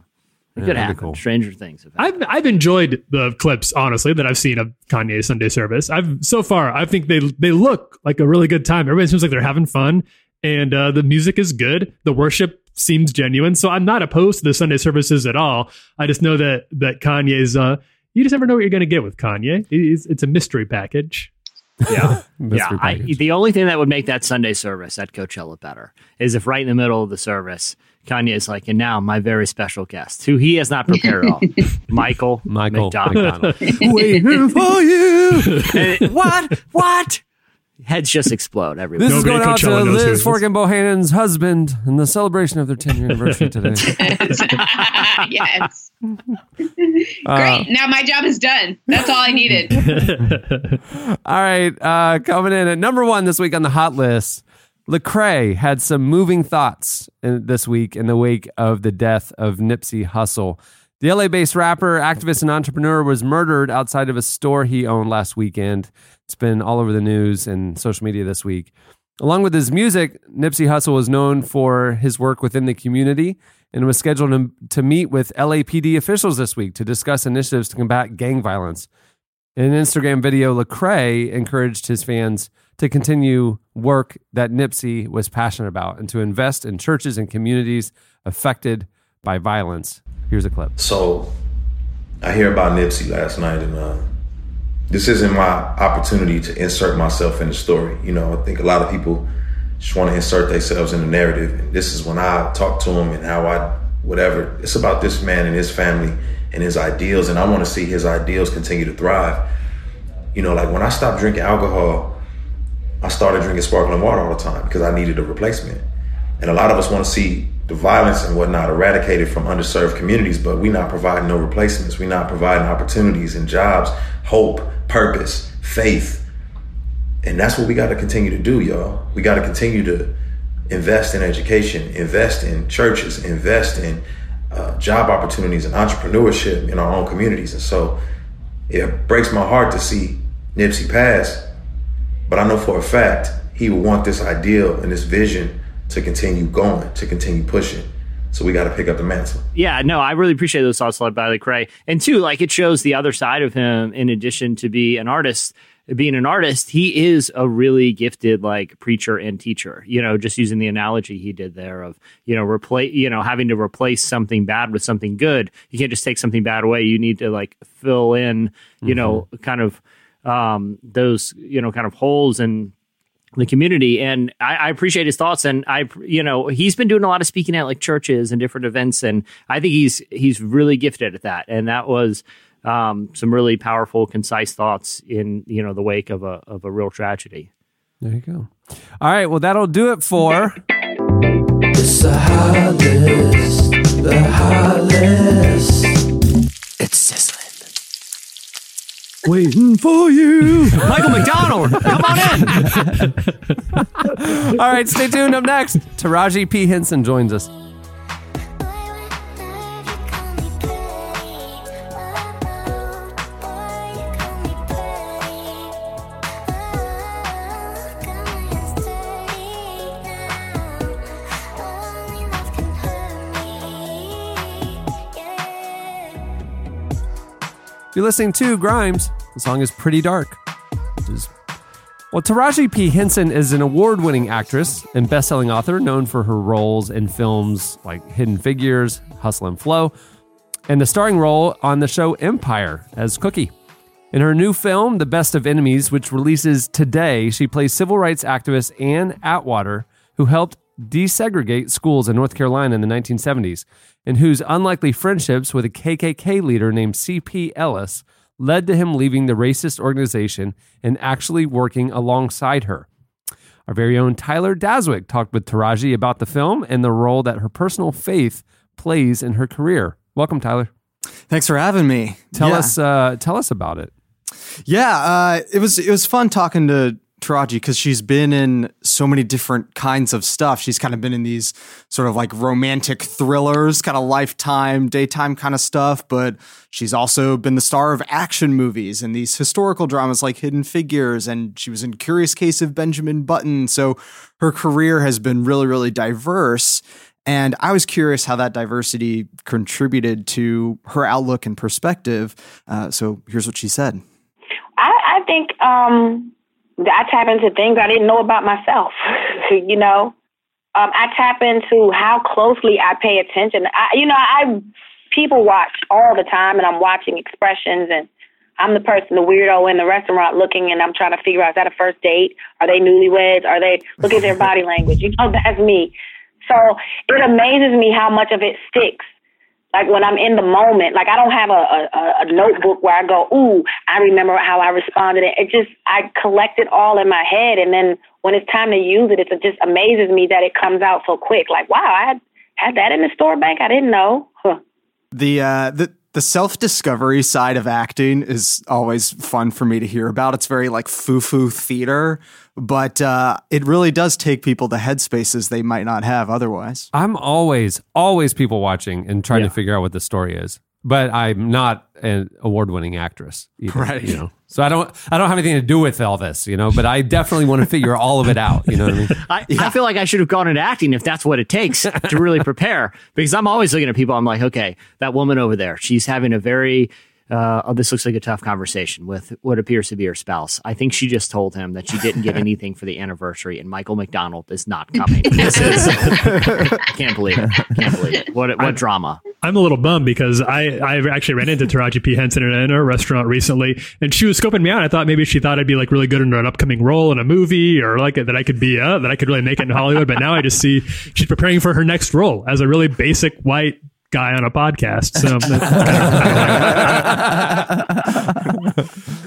It yeah, could happen. Cool. Stranger things have happened. I've I've enjoyed the clips, honestly, that I've seen of Kanye's Sunday service. I've so far, I think they they look like a really good time. Everybody seems like they're having fun, and uh, the music is good. The worship seems genuine. So I'm not opposed to the Sunday services at all. I just know that that Kanye's. Uh, you just never know what you're going to get with Kanye. It's, it's a mystery package. Yeah, yeah. I, the only thing that would make that Sunday service at Coachella better is if right in the middle of the service, Kanye is like, and now my very special guest, who he has not prepared at all, Michael, Michael McDonald. Waiting for you. It, what? What? Heads just explode everywhere. This Nobody is going out to Liz Forkin Bohannon's husband and the celebration of their ten-year anniversary today. Yes. Uh, Great. Now my job is done. That's all I needed. All right. Uh, coming in at number one this week on the hot list, Lecrae had some moving thoughts in, this week in the wake of the death of Nipsey Hussle. The L A-based rapper, activist, and entrepreneur was murdered outside of a store he owned last weekend. It's been all over the news and social media this week. Along with his music, Nipsey Hussle was known for his work within the community and was scheduled to, to meet with L A P D officials this week to discuss initiatives to combat gang violence. In an Instagram video, Lecrae encouraged his fans to continue work that Nipsey was passionate about and to invest in churches and communities affected by violence. Here's a clip. So I hear about Nipsey last night, and uh, this isn't my opportunity to insert myself in the story. You know, I think a lot of people just want to insert themselves in the narrative. And this is when I talk to him and how I, whatever. It's about this man and his family and his ideals, and I want to see his ideals continue to thrive. You know, like when I stopped drinking alcohol, I started drinking sparkling water all the time because I needed a replacement. And a lot of us want to see the violence and whatnot eradicated from underserved communities, but we're not providing no replacements. We're not providing opportunities and jobs, hope, purpose, faith. And that's what we got to continue to do, y'all. We got to continue to invest in education, invest in churches, invest in uh, job opportunities and entrepreneurship in our own communities. And so it breaks my heart to see Nipsey pass. But I know for a fact, he will want this ideal and this vision to continue going, to continue pushing. So we got to pick up the mantle. Yeah, no, I really appreciate those thoughts led by Lecrae. And two, like it shows the other side of him, in addition to be an artist, being an artist, he is a really gifted like preacher and teacher, you know, just using the analogy he did there of, you know, replace, you know, having to replace something bad with something good. You can't just take something bad away. You need to like fill in, you mm-hmm. know, kind of, um, those, you know, kind of holes in the community. And I, I appreciate his thoughts. And I, you know, he's been doing a lot of speaking at like churches and different events. And I think he's, he's really gifted at that. And that was, um, some really powerful, concise thoughts in, you know, the wake of a, of a real tragedy. There you go. All right. Well, that'll do it for It's the High List, the High List. It's sizzling. Waiting for you. Michael McDonald, come on in. All right, stay tuned. Up next, Taraji P. Henson joins us. You're listening to Grimes. The song is Pretty Dark. Well, Taraji P. Henson is an award-winning actress and best-selling author known for her roles in films like Hidden Figures, Hustle and Flow, and the starring role on the show Empire as Cookie. In her new film, The Best of Enemies, which releases today, she plays civil rights activist Ann Atwater, who helped desegregate schools in North Carolina in the nineteen seventies, and whose unlikely friendships with a K K K leader named C P Ellis led to him leaving the racist organization and actually working alongside her. Our very own Tyler Daswick talked with Taraji about the film and the role that her personal faith plays in her career. Welcome, Tyler. Thanks for having me. Tell yeah. us, uh, tell us about it. Yeah, uh, it was it was fun talking to Taraji because she's been in so many different kinds of stuff. She's kind of been in these sort of like romantic thrillers, kind of Lifetime, Daytime kind of stuff, but she's also been the star of action movies and these historical dramas like Hidden Figures, and she was in Curious Case of Benjamin Button. So her career has been really, really diverse, and I was curious how that diversity contributed to her outlook and perspective. Uh, so here's what she said. I, I think... Um I tap into things I didn't know about myself, you know. Um, I tap into how closely I pay attention. I, you know, I people watch all the time, and I'm watching expressions, and I'm the person, the weirdo in the restaurant looking, and I'm trying to figure out, is that a first date? Are they newlyweds? Are they, look at their body language. You know, that's me. So it amazes me how much of it sticks. Like when I'm in the moment, like I don't have a, a, a notebook where I go, ooh, I remember how I responded. It just, I collect it all in my head. And then when it's time to use it, it just amazes me that it comes out so quick. Like, wow, I had, had that in the store bank. I didn't know. Huh. The, uh, the, The self-discovery side of acting is always fun for me to hear about. It's very like foo-foo theater, but uh, it really does take people to headspaces they might not have otherwise. I'm always, always people watching and trying yeah. to figure out what the story is, but I'm not an award-winning actress either, right? You know? So I don't, I don't have anything to do with all this, you know. But I definitely want to figure all of it out. You know what I mean? I, yeah. I feel like I should have gone into acting if that's what it takes to really prepare, because I'm always looking at people. I'm like, okay, that woman over there, she's having a very uh, oh, this looks like a tough conversation with what appears to be her spouse. I think she just told him that she didn't get anything for the anniversary and Michael McDonald is not coming. This is, can't believe it. Can't believe it. What, what I'm, drama. I'm a little bummed because I, I actually ran into Taraji P. Henson in a restaurant recently and she was scoping me out. I thought maybe she thought I'd be like really good in an upcoming role in a movie or like that I could be, uh, that I could really make it in Hollywood. But now I just see she's preparing for her next role as a really basic white guy on a podcast. So,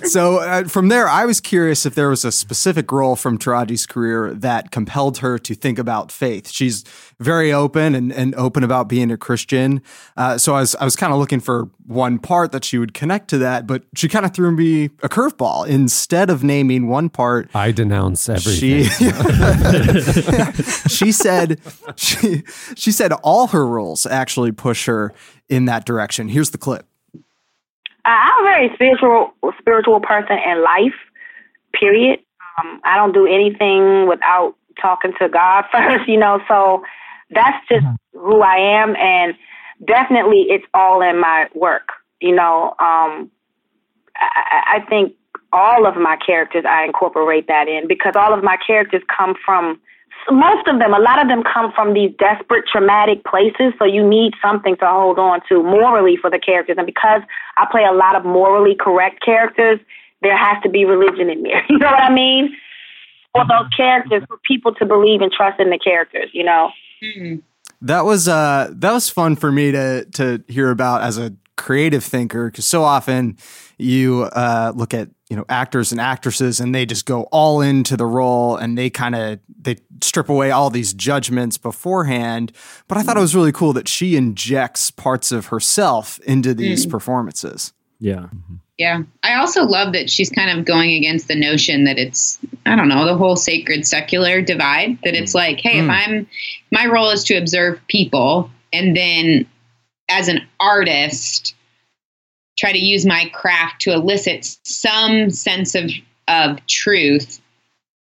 so uh, from there, I was curious if there was a specific role from Taraji's career that compelled her to think about faith. She's very open and, and open about being a Christian. Uh, so I was, I was kind of looking for one part that she would connect to that, but she kind of threw me a curveball. Instead of naming one part, I denounce everything. She, she said, she, she said all her roles actually push her in that direction. Here's the clip. Uh, I'm a very spiritual, spiritual person in life, period. Um, I don't do anything without talking to God first, you know, so that's just who I am. And definitely it's all in my work. You know, um, I, I think all of my characters, I incorporate that in because all of my characters come from, most of them, a lot of them come from these desperate, traumatic places. So you need something to hold on to morally for the characters. And because I play a lot of morally correct characters, there has to be religion in there. You know what I mean? For those characters, for people to believe and trust in the characters, you know? Mm-hmm. That was uh, that was fun for me to to hear about as a creative thinker, because so often you uh, look at you know actors and actresses, and they just go all into the role, and they kind of they strip away all these judgments beforehand. But I thought it was really cool that she injects parts of herself into these mm. performances. Yeah. Yeah. I also love that she's kind of going against the notion that it's, I don't know, the whole sacred secular divide, that it's like, hey, mm. if I'm, my role is to observe people. And then as an artist, try to use my craft to elicit some sense of, of truth.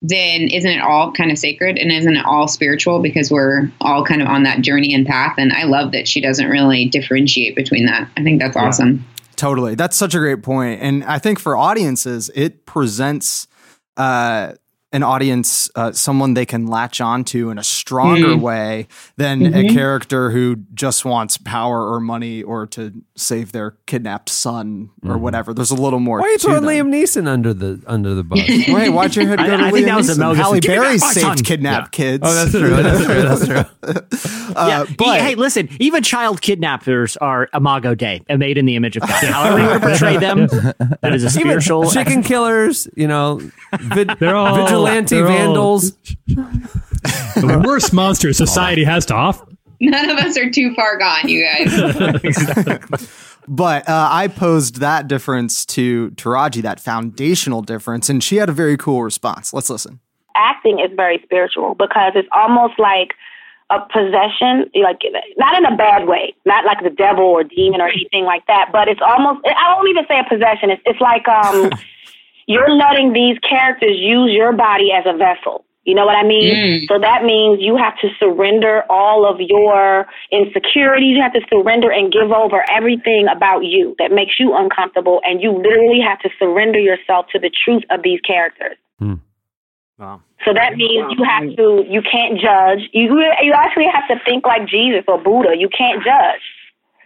Then isn't it all kind of sacred and isn't it all spiritual because we're all kind of on that journey and path. And I love that she doesn't really differentiate between that. I think that's yeah. awesome. Totally. That's such a great point. And I think for audiences, it presents uh, an audience, uh, someone they can latch onto in a stronger mm-hmm. way than mm-hmm. a character who just wants power or money or to save their kidnapped son mm-hmm. or whatever. There's a little more. Why are you throwing Liam Neeson under the under the bus? Wait, watch your head go I, to I Liam think that was Neeson. Halle Berry saved kidnapped yeah. kids. Oh, that's true. That's true. That's true. uh, yeah. but, hey, listen, even child kidnappers are imago Dei and made in the image of God. However you portray them, that is a spiritual. Even chicken killers, you know, vid- they're all vigil- Vigilante vandals. The worst monster society has to offer. None of us are too far gone, you guys. Exactly. But uh, I posed that difference to Taraji, that foundational difference, and she had a very cool response. Let's listen. Acting is very spiritual because it's almost like a possession, like not in a bad way, not like the devil or demon or anything like that, but it's almost, I won't even say a possession. It's, it's like... Um, You're letting these characters use your body as a vessel. You know what I mean? Mm. So that means you have to surrender all of your insecurities. You have to surrender and give over everything about you that makes you uncomfortable. And you literally have to surrender yourself to the truth of these characters. Mm. Wow. So that means wow. you have to, you can't judge. You, you actually have to think like Jesus or Buddha. You can't judge.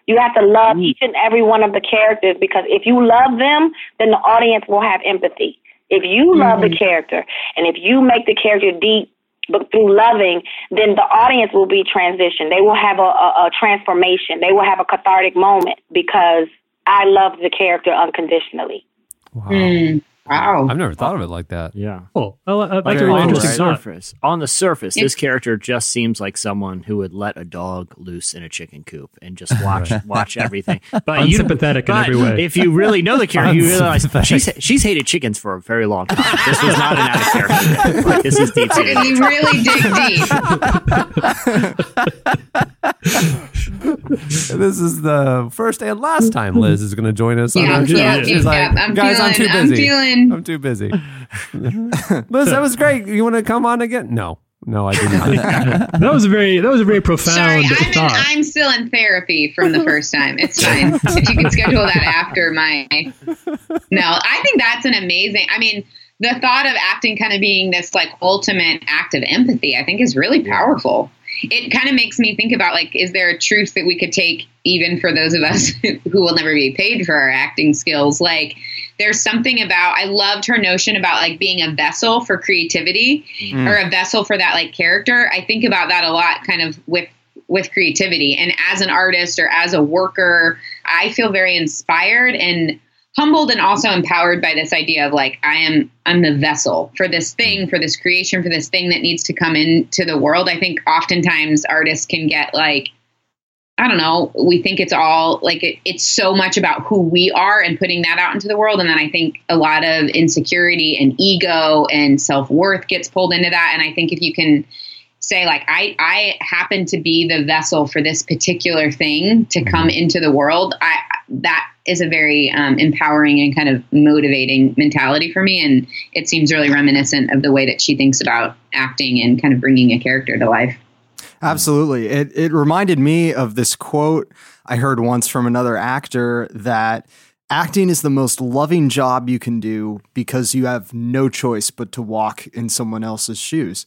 You have to love each and every one of the characters because if you love them, then the audience will have empathy. If you love mm-hmm. the character and if you make the character deep but through loving, then the audience will be transitioned. They will have a, a, a transformation. They will have a cathartic moment because I love the character unconditionally. Wow. Mm. Wow. I've never thought of it like that. Yeah. Cool. Well, uh, that's really interesting. Surface, on the surface, this character just seems like someone who would let a dog loose in a chicken coop and just watch watch everything. But unsympathetic you, but in every way. If you really know the character, you realize she's, she's hated chickens for a very long time. This was not an added character. Like, this is deep. You really dig deep. This is the first and last time Liz is going to join us. Yeah, on our yeah, She's yeah, like, yeah, I'm guys, feeling, I'm too busy. I'm feeling I'm too busy. Liz, that was great. You want to come on again? No. No, I didn't. That was a very that was a very profound Sorry, I'm thought. In, I'm still in therapy from the first time. It's fine. If you can schedule that after my... No, I think that's an amazing... I mean, the thought of acting kind of being this like ultimate act of empathy, I think is really powerful. It kind of makes me think about like, is there a truth that we could take even for those of us who will never be paid for our acting skills? Like, there's something about, I loved her notion about like being a vessel for creativity mm. or a vessel for that like character. I think about that a lot kind of with, with creativity, and as an artist or as a worker, I feel very inspired and humbled and also empowered by this idea of like, I am, I'm the vessel for this thing, for this creation, for this thing that needs to come into the world. I think oftentimes artists can get like, I don't know, we think it's all like, it, it's so much about who we are and putting that out into the world. And then I think a lot of insecurity and ego and self-worth gets pulled into that. And I think if you can say like, I, I happen to be the vessel for this particular thing to come into the world, I, that is a very um, empowering and kind of motivating mentality for me. And it seems really reminiscent of the way that she thinks about acting and kind of bringing a character to life. Absolutely. It it reminded me of this quote I heard once from another actor that acting is the most loving job you can do because you have no choice but to walk in someone else's shoes.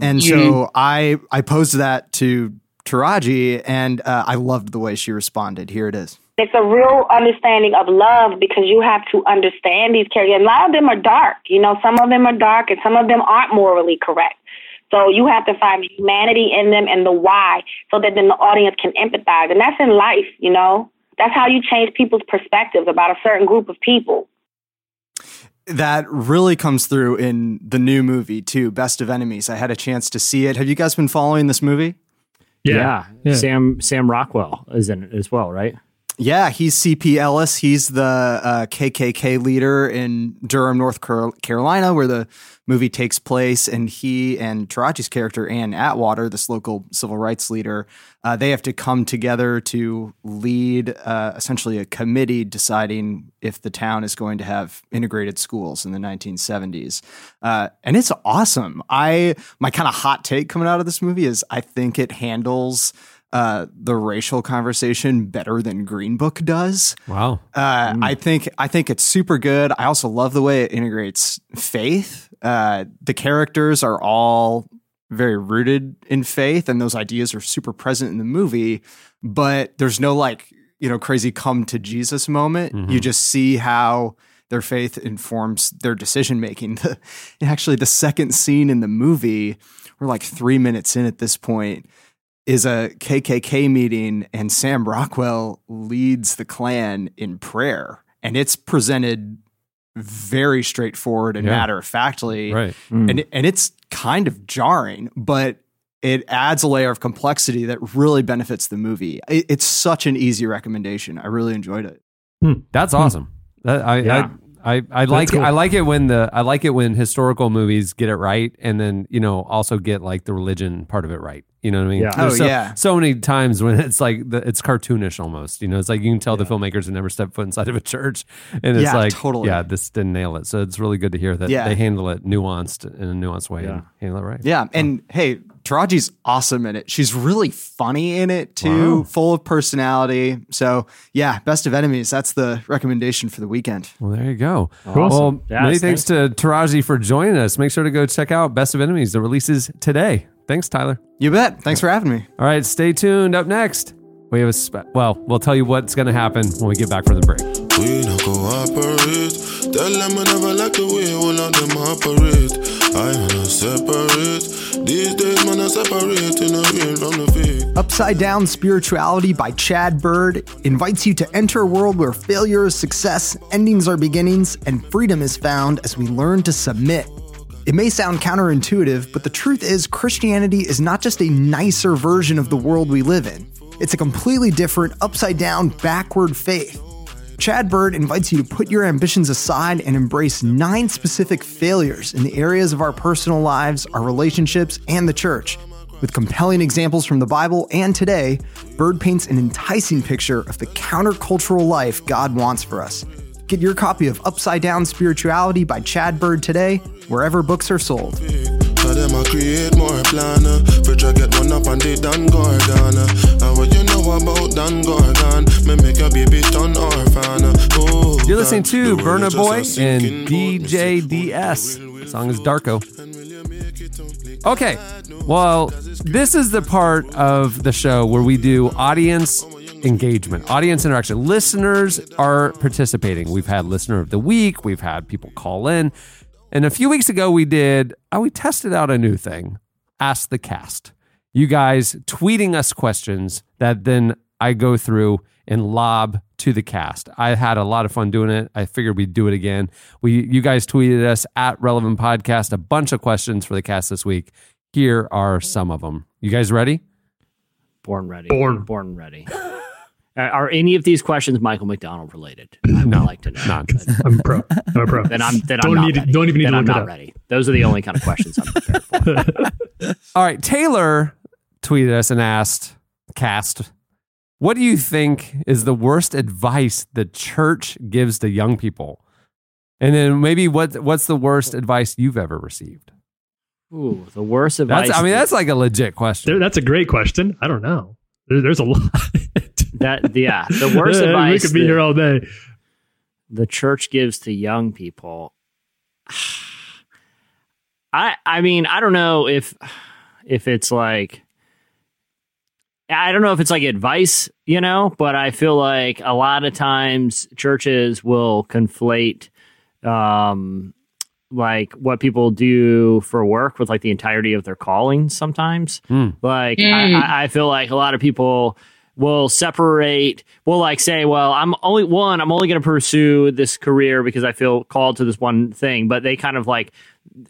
And mm-hmm. so I, I posed that to Taraji, and uh, I loved the way she responded. Here it is. It's a real understanding of love because you have to understand these characters. And a lot of them are dark. You know, some of them are dark and some of them aren't morally correct. So you have to find humanity in them and the why so that then the audience can empathize. And that's in life, you know. That's how you change people's perspectives about a certain group of people. That really comes through in the new movie, too, Best of Enemies. I had a chance to see it. Have you guys been following this movie? Yeah. yeah. yeah. Sam Sam Rockwell is in it as well, right? Yeah, he's C P Ellis. He's the uh, K K K leader in Durham, North Carolina, where the movie takes place. And he and Taraji's character, Ann Atwater, this local civil rights leader, uh, they have to come together to lead uh, essentially a committee deciding if the town is going to have integrated schools in the nineteen seventies. Uh, and it's awesome. I my kind of hot take coming out of this movie is I think it handles Uh, the racial conversation better than Green Book does. Wow. Uh, mm. I think I think it's super good. I also love the way it integrates faith. Uh, the characters are all very rooted in faith, and those ideas are super present in the movie, but there's no like, you know, crazy come to Jesus moment. Mm-hmm. You just see how their faith informs their decision-making. Actually, the second scene in the movie, we're like three minutes in at this point, is a K K K meeting, and Sam Rockwell leads the Klan in prayer. And it's presented very straightforward and yeah. matter-of-factly. Right. Mm. And, and it's kind of jarring, but it adds a layer of complexity that really benefits the movie. It, it's such an easy recommendation. I really enjoyed it. Mm. That's awesome. Mm. I, yeah. I, I, I like cool. I like it when the I like it when historical movies get it right, and then, you know, also get like the religion part of it right. You know what I mean? Yeah. Oh so, yeah. So many times when it's like the, it's cartoonish almost. You know, it's like you can tell yeah. the filmmakers have never stepped foot inside of a church, and it's yeah, like totally. Yeah, this didn't nail it. So it's really good to hear that yeah. they handle it nuanced in a nuanced way yeah. and handle it right. Yeah, so. And hey, Taraji's awesome in it. She's really funny in it too, wow. full of personality. So yeah, Best of Enemies. That's the recommendation for the weekend. Well, there you go. Awesome. Well, yes, many thanks, thanks to Taraji for joining us. Make sure to go check out Best of Enemies. The release is today. Thanks, Tyler. You bet. Thanks for having me. All right, stay tuned. Up next, we have a spe- well. We'll tell you what's going to happen when we get back from the break. We don't cooperate. Tell them I never like the way all of them operate. I wanna separate. These days, man, I separate in the real from the fake. Upside Down Spirituality by Chad Bird invites you to enter a world where failure is success, endings are beginnings, and freedom is found as we learn to submit. It may sound counterintuitive, but the truth is Christianity is not just a nicer version of the world we live in. It's a completely different, upside-down, backward faith. Chad Bird invites you to put your ambitions aside and embrace nine specific failures in the areas of our personal lives, our relationships, and the church. With compelling examples from the Bible and today, Bird paints an enticing picture of the countercultural life God wants for us. Get your copy of Upside Down Spirituality by Chad Bird today, wherever books are sold. I create more planner. Virgil get one up and they done Gordana. And what you know about Dan Gorgon? Me make your baby turn orphan. Oh, you're listening to Burna Boy and D J D S. The song is Darko. Okay, well, this is the part of the show where we do audience engagement, audience interaction. Listeners are participating. We've had listener of the week. We've had people call in. And a few weeks ago, we did, oh, we tested out a new thing, Ask the Cast. You guys tweeting us questions that then I go through and lob to the cast. I had a lot of fun doing it. I figured we'd do it again. We, you guys tweeted us at Relevant Podcast, a bunch of questions for the cast this week. Here are some of them. You guys ready? Born ready. Born. Born ready. Are any of these questions Michael McDonald related? I would no, like to know. Not. I'm pro. I'm pro. Then I'm, then don't I'm not need, ready. Don't even need then to I'm not ready. Those are the only kind of questions I'm prepared for. All right. Taylor tweeted us and asked, cast, what do you think is the worst advice the church gives to young people? And then maybe what what's the worst advice you've ever received? Ooh, the worst advice. That's, I mean, that's like a legit question. That's a great question. I don't know. There, there's a lot. That yeah, the worst advice we could be that here all day. The church gives to young people. I I mean I don't know if if it's like I don't know if it's like advice, you know, but I feel like a lot of times churches will conflate um, like what people do for work with like the entirety of their calling. Sometimes, mm. like mm. I, I feel like a lot of people will separate, will like say, well, I'm only one, I'm only going to pursue this career because I feel called to this one thing. But they kind of like,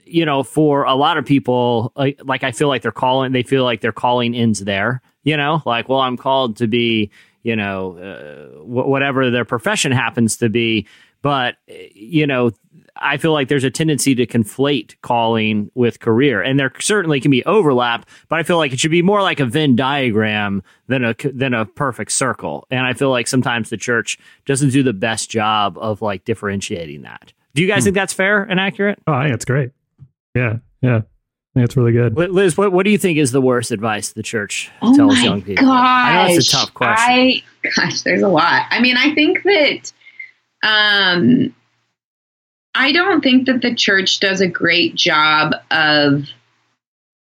you know, for a lot of people, like, like I feel like they're calling, they feel like their calling ends there, you know, like, well, I'm called to be, you know, uh, w- whatever their profession happens to be. But, you know, I feel like there's a tendency to conflate calling with career, and there certainly can be overlap, but I feel like it should be more like a Venn diagram than a, than a perfect circle. And I feel like sometimes the church doesn't do the best job of like differentiating that. Do you guys hmm. think that's fair and accurate? Oh, I think it's great. Yeah. Yeah. I think it's really good. Liz, what, what do you think is the worst advice the church oh tells my young people? Gosh. I know it's a tough question. I, gosh, there's a lot. I mean, I think that, um, I don't think that the church does a great job of,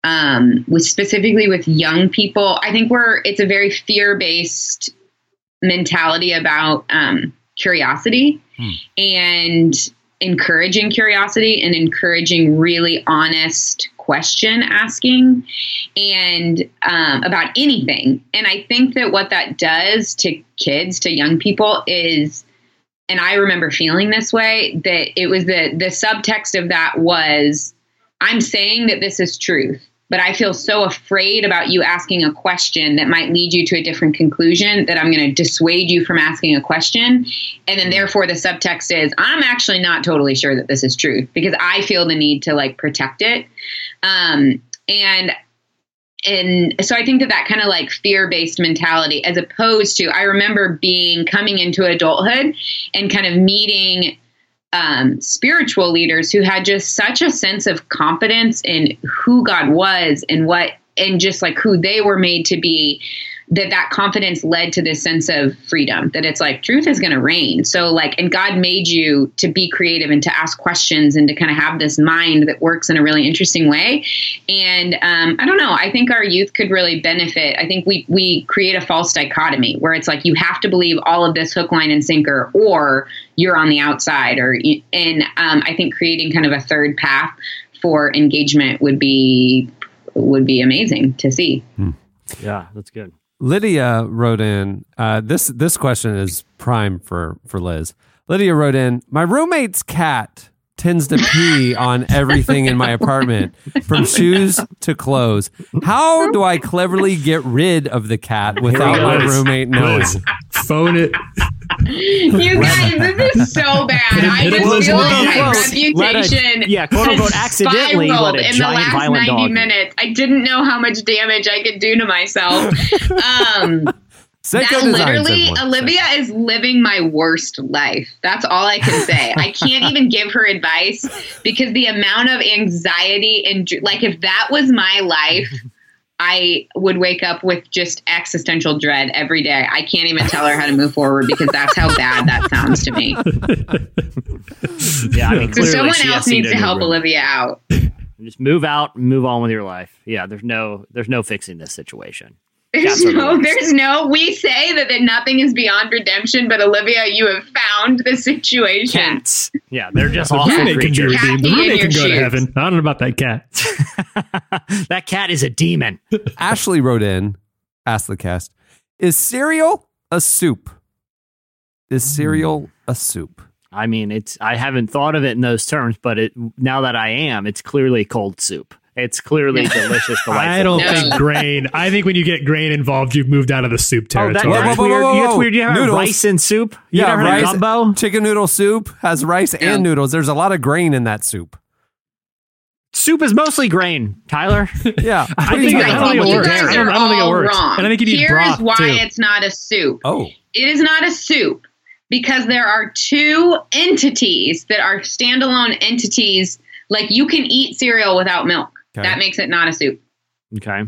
um, with specifically with young people. I think we're, it's a very fear-based mentality about, um, curiosity hmm. and encouraging curiosity and encouraging really honest question asking and, um, about anything. And I think that what that does to kids, to young people is, and I remember feeling this way, that it was the, the subtext of that was, I'm saying that this is truth, but I feel so afraid about you asking a question that might lead you to a different conclusion that I'm going to dissuade you from asking a question. And then therefore the subtext is, I'm actually not totally sure that this is truth because I feel the need to like protect it. Um, and And so I think that that kind of like fear-based mentality, as opposed to, I remember being coming into adulthood and kind of meeting um, spiritual leaders who had just such a sense of confidence in who God was and what, and just like who they were made to be, that that confidence led to this sense of freedom, that it's like truth is going to reign. So like, and God made you to be creative and to ask questions and to kind of have this mind that works in a really interesting way. And um, I don't know, I think our youth could really benefit. I think we, we create a false dichotomy where it's like, you have to believe all of this hook, line, and sinker, or you're on the outside. Or, and um, I think creating kind of a third path for engagement would be, would be amazing to see. Hmm. Yeah, that's good. Lydia wrote in, uh, this this question is prime for, for Liz. Lydia wrote in, my roommate's cat tends to pee on everything in my apartment, from shoes to clothes. How do I cleverly get rid of the cat without my roommate knowing? Phone it. You guys, this is so bad. I just feel like my reputation a, yeah, quote unquote, accidentally spiraled in the last ninety minutes. I didn't know how much damage I could do to myself. Um, Sseko Designs. Literally, Olivia is living my worst life. That's all I can say. I can't even give her advice because the amount of anxiety and like, if that was my life, I would wake up with just existential dread every day. I can't even tell her how to move forward because that's how bad that sounds to me. Yeah, I mean, so someone else needs to help Olivia out. Just move out, move on with your life. Yeah, there's no, there's no fixing this situation. There's no, there's no, we say that, that nothing is beyond redemption, but Olivia, you have found the situation. Cats. Yeah, they're just awful creatures. Cat they can go to heaven. I don't know about that cat. That cat is a demon. Ashley wrote in, asked the cast, is cereal a soup? Is cereal mm. a soup? I mean, it's, I haven't thought of it in those terms, but it, now that I am, it's clearly cold soup. It's clearly delicious, delightful. I don't no. think grain. I think when you get grain involved, you've moved out of the soup territory. Oh, that's weird. It's weird. You have rice and soup. You yeah, rice, gumbo? Chicken noodle soup has rice yeah. and noodles. There's a lot of grain in that soup. Soup is mostly grain, Tyler. Yeah, I think it works. I don't think it works. And I think you need Here broth, is why too. It's not a soup. Oh, it is not a soup because there are two entities that are standalone entities. Like you can eat cereal without milk. Okay. That makes it not a soup. Okay.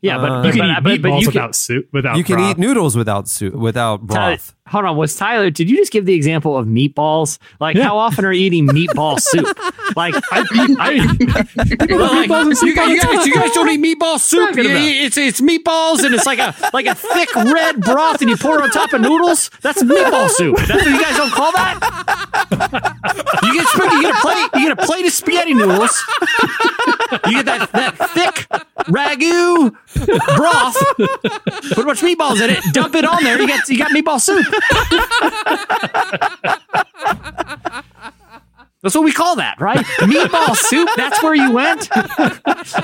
Yeah, but uh, you can but, eat but, but you without can, soup without you can broth. Eat noodles without soup without broth. Tyler, hold on, was Tyler? Did you just give the example of meatballs? Like, yeah. How often are you eating meatball soup? Like, I, I, I, people like meatballs and soup you, you, guys, you guys don't eat meatball soup. You, it's it's meatballs and it's like a like a thick red broth and you pour it on top of noodles. That's meatball soup. That's what you guys don't call that. You get you get a plate you get a plate of spaghetti noodles. You get that that thick ragu. Broth, put a bunch of meatballs in it, dump it on there, you got, you got meatball soup. That's what we call that, right? Meatball soup, that's where you went?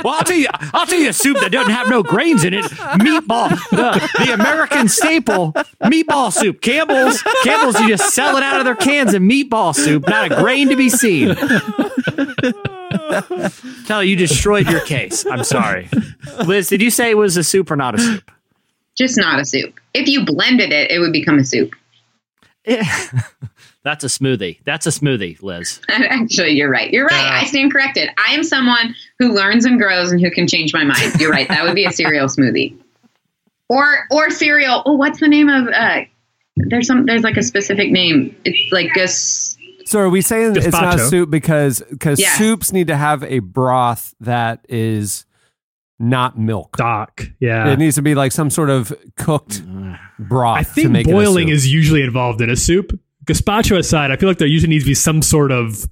Well, I'll tell you, I'll tell you a soup that doesn't have no grains in it, meatball, the, the American staple, meatball soup. Campbell's, Campbell's, you just sell it out of their cans in meatball soup, not a grain to be seen. Tell you, you destroyed your case. I'm sorry. Liz, did you say it was a soup or not a soup? Just not a soup. If you blended it, it would become a soup. That's a smoothie. That's a smoothie, Liz. Actually, you're right. You're right. Uh, I stand corrected. I am someone who learns and grows and who can change my mind. You're right. That would be a cereal smoothie. Or or cereal. Oh, what's the name of uh there's some there's like a specific name. It's like a So are we saying Gazpacho. It's not soup because because yeah. soups need to have a broth that is not milk? Doc, yeah. It needs to be like some sort of cooked broth. I think to make boiling is usually involved in a soup. Gazpacho aside, I feel like there usually needs to be some sort of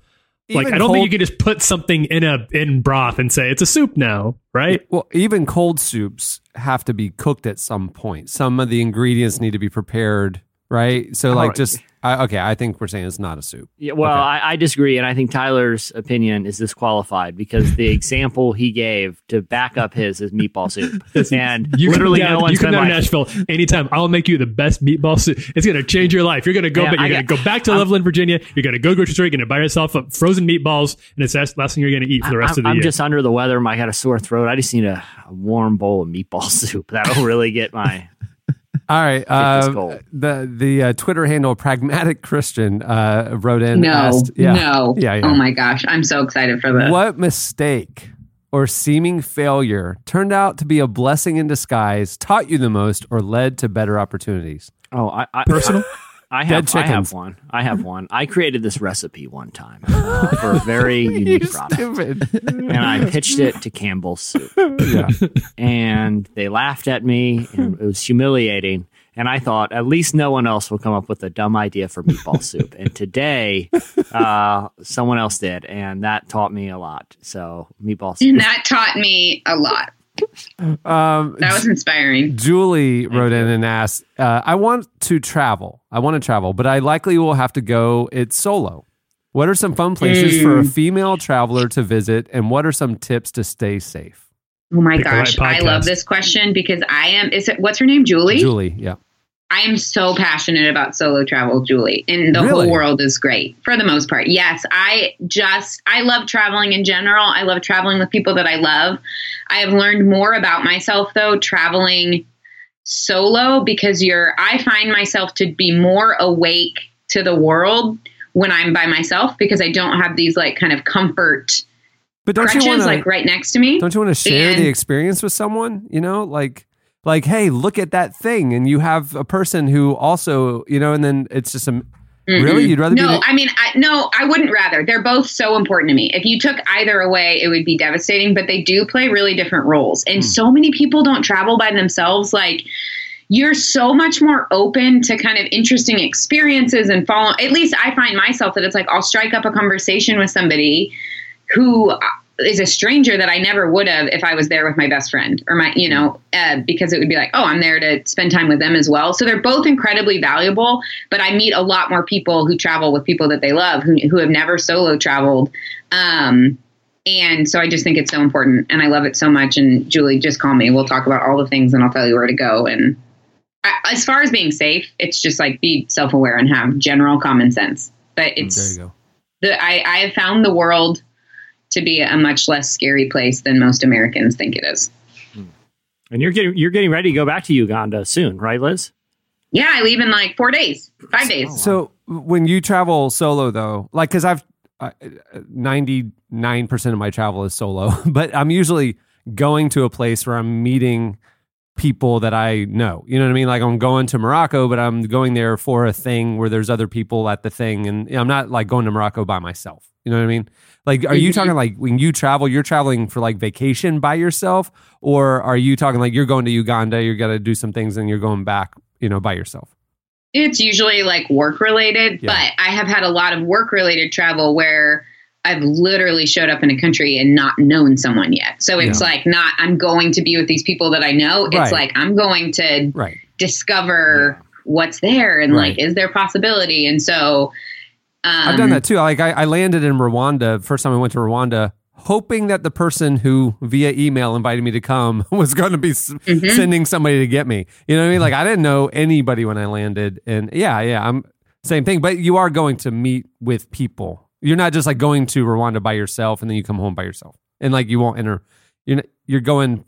even like I don't cold, think you can just put something in a in broth and say it's a soup now, right? Well, even cold soups have to be cooked at some point. Some of the ingredients need to be prepared. Right. So like right. just I, OK, I think we're saying it's not a soup. Yeah. Well, okay. I, I disagree. And I think Tyler's opinion is disqualified because the example he gave to back up his is meatball soup. And you literally down, no one's going to like, Nashville anytime. I'll make you the best meatball soup. It's going to change your life. You're going to go yeah, but you're going to go back to I'm, Loveland, Virginia. You're going to go grocery store. You're going to buy yourself up frozen meatballs. And it's the last thing you're going to eat for the rest I, of the I'm year. I'm just under the weather. I got a sore throat. I just need a, a warm bowl of meatball soup. That'll really get my. All right. Uh, the the uh, Twitter handle Pragmatic Christian uh, wrote in. No, asked, yeah, no. Yeah, yeah. Oh my gosh. I'm so excited for this. What mistake or seeming failure turned out to be a blessing in disguise, taught you the most, or led to better opportunities? Oh, I, I personal? I have, I have one. I have one. I created this recipe one time uh, for a very unique product. Stupid. And I pitched it to Campbell's Soup. Yeah. And they laughed at me, and it was humiliating. And I thought, at least no one else will come up with a dumb idea for meatball soup. And today, uh, someone else did, and that taught me a lot. So, meatball soup. And that taught me a lot. Um, that was inspiring. Julie Thank wrote you. in and asked, uh, I want to travel. I want to travel, but I likely will have to go it solo. What are some fun places mm. for a female traveler to visit? And what are some tips to stay safe? Oh my Pick gosh. I love this question because I am, is it, what's her name? Julie? Julie. Yeah. I am so passionate about solo travel, Julie, and the really? whole world is great for the most part. Yes, I just, I love traveling in general. I love traveling with people that I love. I have learned more about myself, though, traveling solo because you're, I find myself to be more awake to the world when I'm by myself because I don't have these like kind of comfort but don't crutches you wanna, like right next to me. Don't you want to share and, the experience with someone, you know, like, like, hey, look at that thing. And you have a person who also, you know, and then it's just some, mm-hmm. really, you'd rather no, be. No, I mean, I, no, I wouldn't rather. They're both so important to me. If you took either away, it would be devastating, but they do play really different roles. And mm. so many people don't travel by themselves. Like, you're so much more open to kind of interesting experiences and follow. At least I find myself that it's like, I'll strike up a conversation with somebody who is a stranger that I never would have if I was there with my best friend or my, you know, uh, because it would be like, oh, I'm there to spend time with them as well. So they're both incredibly valuable, but I meet a lot more people who travel with people that they love, who, who have never solo traveled. Um, and so I just think it's so important and I love it so much. And Julie, just call me, we'll talk about all the things and I'll tell you where to go. And I, as far as being safe, it's just like be self-aware and have general common sense, but it's, there you go. The, I, I have found the world to be a much less scary place than most Americans think it is. And you're getting you're getting ready to go back to Uganda soon, right, Liz? Yeah, I leave in like four days, five days. So when you travel solo, though, like because I've ninety-nine percent of my travel is solo, but I'm usually going to a place where I'm meeting people that I know. You know what I mean? Like I'm going to Morocco, but I'm going there for a thing where there's other people at the thing, and I'm not like going to Morocco by myself. You know what I mean? Like, are you talking like when you travel, you're traveling for like vacation by yourself, or are you talking like you're going to Uganda, you're going to do some things and you're going back, you know, by yourself? It's usually like work related, yeah. But I have had a lot of work related travel where I've literally showed up in a country and not known someone yet. So it's yeah. like not, I'm going to be with these people that I know. It's right. like, I'm going to right. discover yeah. what's there and right. like, is there possibility? And so Um, I've done that too. Like I, I landed in Rwanda, first time I went to Rwanda, hoping that the person who via email invited me to come was going to be mm-hmm. s- sending somebody to get me. You know what I mean? Like I didn't know anybody when I landed, and yeah, yeah, I'm same thing. But you are going to meet with people. You're not just like going to Rwanda by yourself and then you come home by yourself, and like you won't enter. You're not, you're going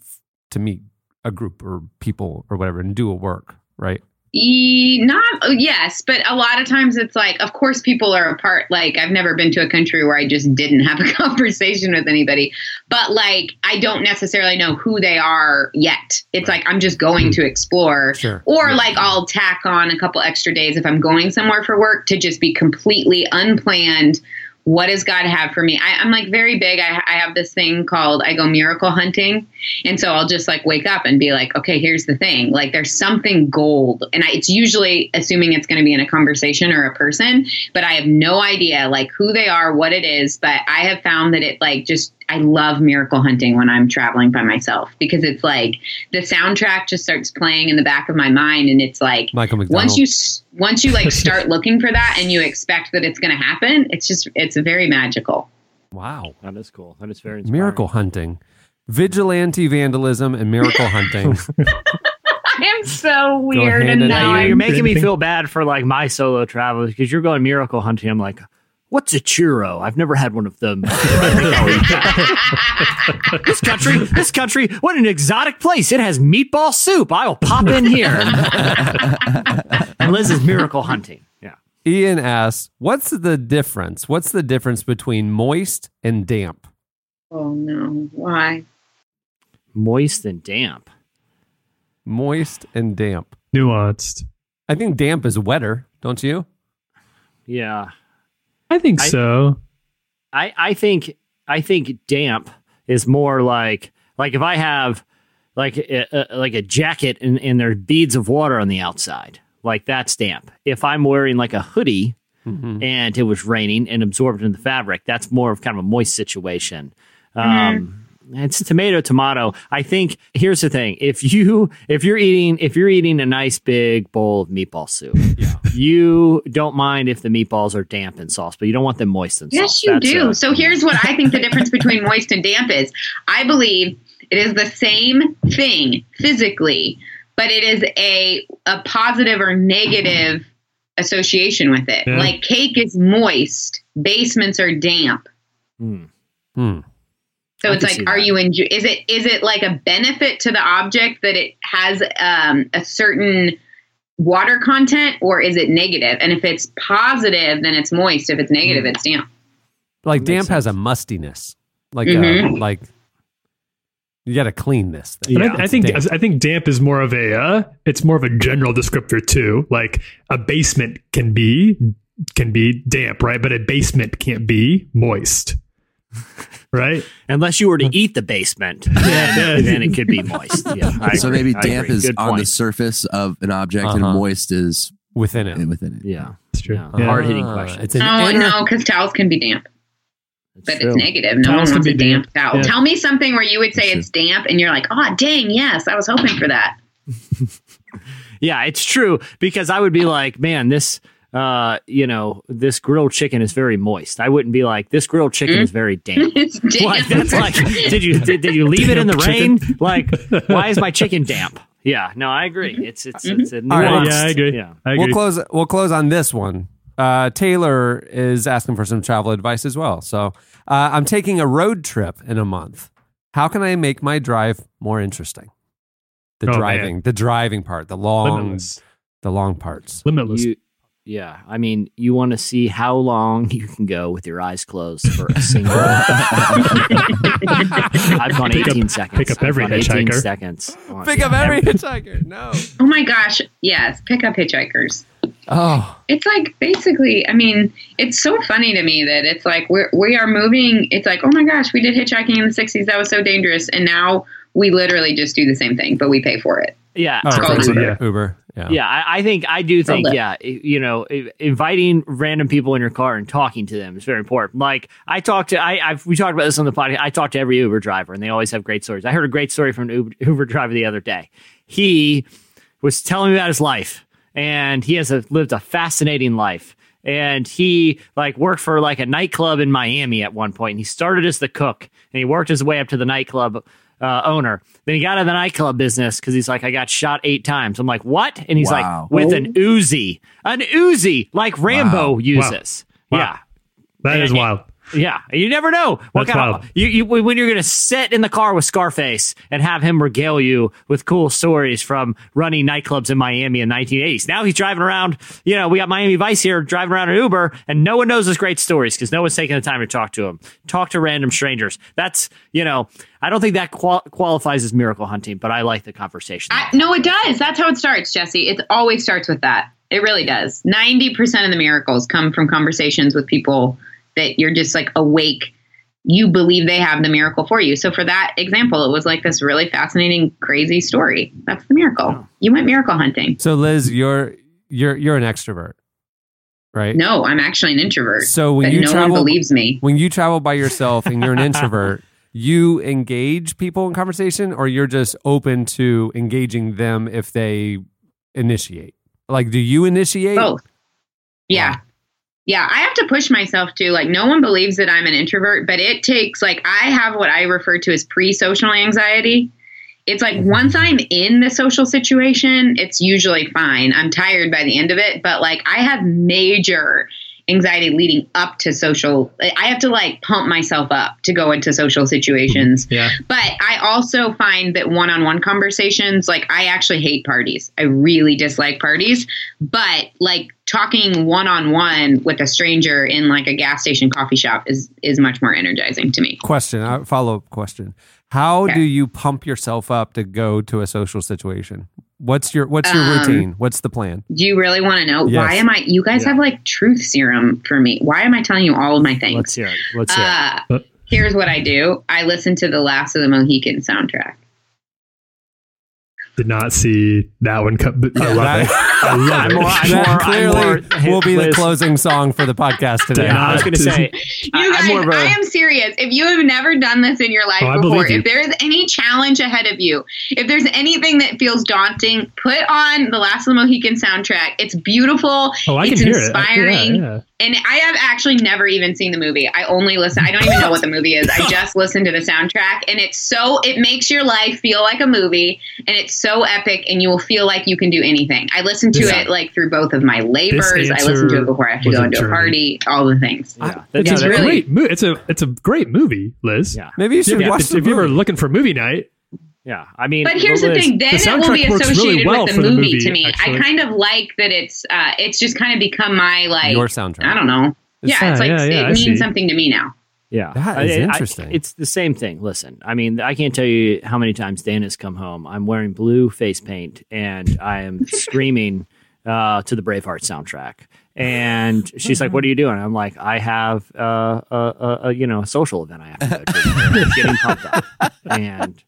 to meet a group or people or whatever and do a work, right? E, not yes, but a lot of times it's like, of course, people are apart. Like I've never been to a country where I just didn't have a conversation with anybody, but like I don't necessarily know who they are yet. It's right. like I'm just going to explore, sure. or yeah. like I'll tack on a couple extra days if I'm going somewhere for work to just be completely unplanned. What does God have for me? I, I'm like very big. I, I have this thing called, I go miracle hunting. And so I'll just like wake up and be like, okay, here's the thing. Like there's something gold. And I, it's usually assuming it's going to be in a conversation or a person, but I have no idea like who they are, what it is. But I have found that it like just, I love miracle hunting when I'm traveling by myself because it's like the soundtrack just starts playing in the back of my mind. And it's like, Michael McDonald. once you, once you like start looking for that and you expect that it's going to happen, it's just, it's very magical. Wow. That is cool. That is very inspiring. Miracle hunting, vigilante vandalism and miracle hunting. I am so weird. And now you're making me feel bad for like my solo travel because you're going miracle hunting. I'm like, what's a churro? I've never had one of them. This country, this country, what an exotic place. It has meatball soup. I will pop in here. And Liz is miracle hunting. Yeah. Ian asks, what's the difference? What's the difference between moist and damp? Oh, no. Why? Moist and damp. Moist and damp. Nuanced. I think damp is wetter, don't you? Yeah. I think I, so. I, I think I think damp is more like like if I have like a, a, like a jacket and, and there are beads of water on the outside, like that's damp. If I'm wearing like a hoodie mm-hmm. and it was raining and absorbed in the fabric, that's more of kind of a moist situation. Um, mm-hmm. It's tomato, tomato. I think here's the thing: if you if you're eating if you're eating a nice big bowl of meatball soup. Yeah. You don't mind if the meatballs are damp in sauce, but you don't want them moist in yes, sauce. Yes, you That's do. A, so here's what I think the difference between moist and damp is. I believe it is the same thing physically, but it is a a positive or negative association with it. Yeah. Like cake is moist, basements are damp. Mm. Mm. So it's like, are you enjoy? Is it is it like a benefit to the object that it has um, a certain water content, or is it negative? And if it's positive, then it's moist. If it's negative, mm. it's damp. Like damp has a mustiness. Like mm-hmm. a, like you got to clean this thing. But yeah, I, I think damp. I think damp is more of a uh, it's more of a general descriptor too. Like a basement can be can be damp, right? But a basement can't be moist. Right, unless you were to eat the basement, yeah, then it could be moist. Yeah, so maybe damp is Good on point. the surface of an object, uh-huh. and moist is within it. Within it, yeah, it's true. Yeah. Yeah. Hard hitting uh, question. It's an oh inner- no, because towels can be damp, it's but true. It's negative. No towels one wants a damp, damp towel. Yeah. Tell me something where you would say it's, it's damp, and you're like, oh dang, yes, I was hoping for that. Yeah, it's true, because I would be like, man, this. Uh, you know, this grilled chicken is very moist. I wouldn't be like, this grilled chicken mm. is very damp. It's damp. Like, that's like, did you did, did you leave damp it in the rain? Chicken. Like, why is my chicken damp? Yeah, no, I agree. It's it's it's a nuanced. Right, yeah, I agree. Yeah, I agree. We'll close. We'll close on this one. Uh, Taylor is asking for some travel advice as well. So, uh, I'm taking a road trip in a month. How can I make my drive more interesting? The oh, driving, man. the driving part, the long, Limitless. the long parts, Limitless. You, Yeah, I mean, you want to see how long you can go with your eyes closed for a single. I've gone pick eighteen up, seconds. Pick up every hitchhiker. Seconds. Oh, pick yeah. up every hitchhiker. No. Oh my gosh! Yes, pick up hitchhikers. Oh, it's like basically. I mean, it's so funny to me that it's like we we are moving. It's like, oh my gosh, we did hitchhiking in the sixties. That was so dangerous, and now we literally just do the same thing, but we pay for it. Yeah, oh, so Uber. Yeah. Uber. Yeah, yeah I, I think I do think, yeah, you know, inviting random people in your car and talking to them is very important. Like I talked to, I, I've, we talked about this on the podcast. I talked to every Uber driver and they always have great stories. I heard a great story from an Uber, Uber driver the other day. He was telling me about his life and he has a, lived a fascinating life. And he like worked for like a nightclub in Miami at one point. And he started as the cook and he worked his way up to the nightclub Uh, owner. Then he got out of the nightclub business because he's like, I got shot eight times. I'm like, what? And he's wow. like, with Whoa. an Uzi. An Uzi, like Rambo wow. uses. Wow. Yeah. That and, is wild. Yeah. You never know what That's kind wild. of you, you when you're gonna sit in the car with Scarface and have him regale you with cool stories from running nightclubs in Miami in nineteen eighties. Now he's driving around, you know, we got Miami Vice here driving around an Uber and no one knows his great stories because no one's taking the time to talk to him. Talk to random strangers. That's, you know, I don't think that qual- qualifies as miracle hunting, but I like the conversation. I, no, it does. That's how it starts, Jesse. It always starts with that. It really does. ninety percent of the miracles come from conversations with people that you're just like awake. You believe they have the miracle for you. So for that example, it was like this really fascinating, crazy story. That's the miracle. Oh. You went miracle hunting. So Liz, you're you're you're an extrovert, right? No, I'm actually an introvert. So when you no travel, one believes me. When you travel by yourself and you're an introvert. You engage people in conversation, or you're just open to engaging them if they initiate? Like, do you initiate? Both. Yeah. Yeah. I have to push myself to, like, no one believes that I'm an introvert, but it takes, like, I have what I refer to as pre-social anxiety. It's like once I'm in the social situation, it's usually fine. I'm tired by the end of it, but, like, I have major anxiety leading up to social. I have to like pump myself up to go into social situations. Yeah. But I also find that one-on-one conversations, like I actually hate parties. I really dislike parties, but like talking one-on-one with a stranger in like a gas station coffee shop is, is much more energizing to me. Question, follow-up question. How okay. do you pump yourself up to go to a social situation? What's your what's your um, routine? What's the plan? Do you really want to know? Yes. Why am I? You guys yeah. have like truth serum for me. Why am I telling you all of my things? Let's hear it. Let's hear uh, it. Here's what I do. I listen to the Last of the Mohicans soundtrack. Did not see that one. Come, but I love it. I love it. That clearly will be the closing song for the podcast today. I was going to say, you guys, I, I am serious. If you have never done this in your life oh, before, you. If there is any challenge ahead of you, if there's anything that feels daunting, put on the Last of the Mohicans soundtrack. It's beautiful. Oh, I it's can inspiring. Hear it. I, yeah, yeah. And I have actually never even seen the movie. I only listen. I don't even know what the movie is. I just listened to the soundtrack. And it's so, it makes your life feel like a movie. And it's so epic. And you will feel like you can do anything. I listened to this, it like through both of my labors. I listened to it before I have to go into a party. All the things. Yeah. I, it's, yeah, a really, great mo- it's, a, it's a great movie, Liz. Yeah. Maybe you should yeah, watch it. If, if you were looking for movie night. Yeah, I mean, but here's the thing. Then it will be associated with the movie to me. I kind of like that it's uh, it's just kind of become my like your soundtrack. I don't know. Yeah, it's like it means something to me now. Yeah, that is interesting. It's the same thing. Listen, I mean, I can't tell you how many times Dan has come home. I'm wearing blue face paint and I am screaming uh, to the Braveheart soundtrack. And she's like, "What are you doing?" I'm like, "I have uh, a, a you know a social event I have to go to." Getting pumped up and.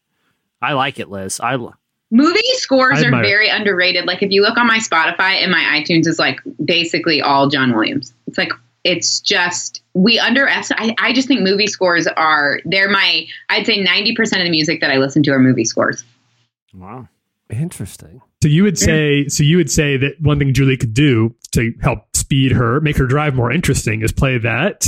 I like it, Liz. I l- Movie scores I are very underrated. Like, if you look on my Spotify and my iTunes is, like, basically all John Williams. It's, like, it's just, we underestimate. I, I just think movie scores are, they're my, I'd say ninety percent of the music that I listen to are movie scores. Wow. Interesting. So you would say, mm-hmm. so you would say that one thing Julie could do to help speed her, make her drive more interesting is play that,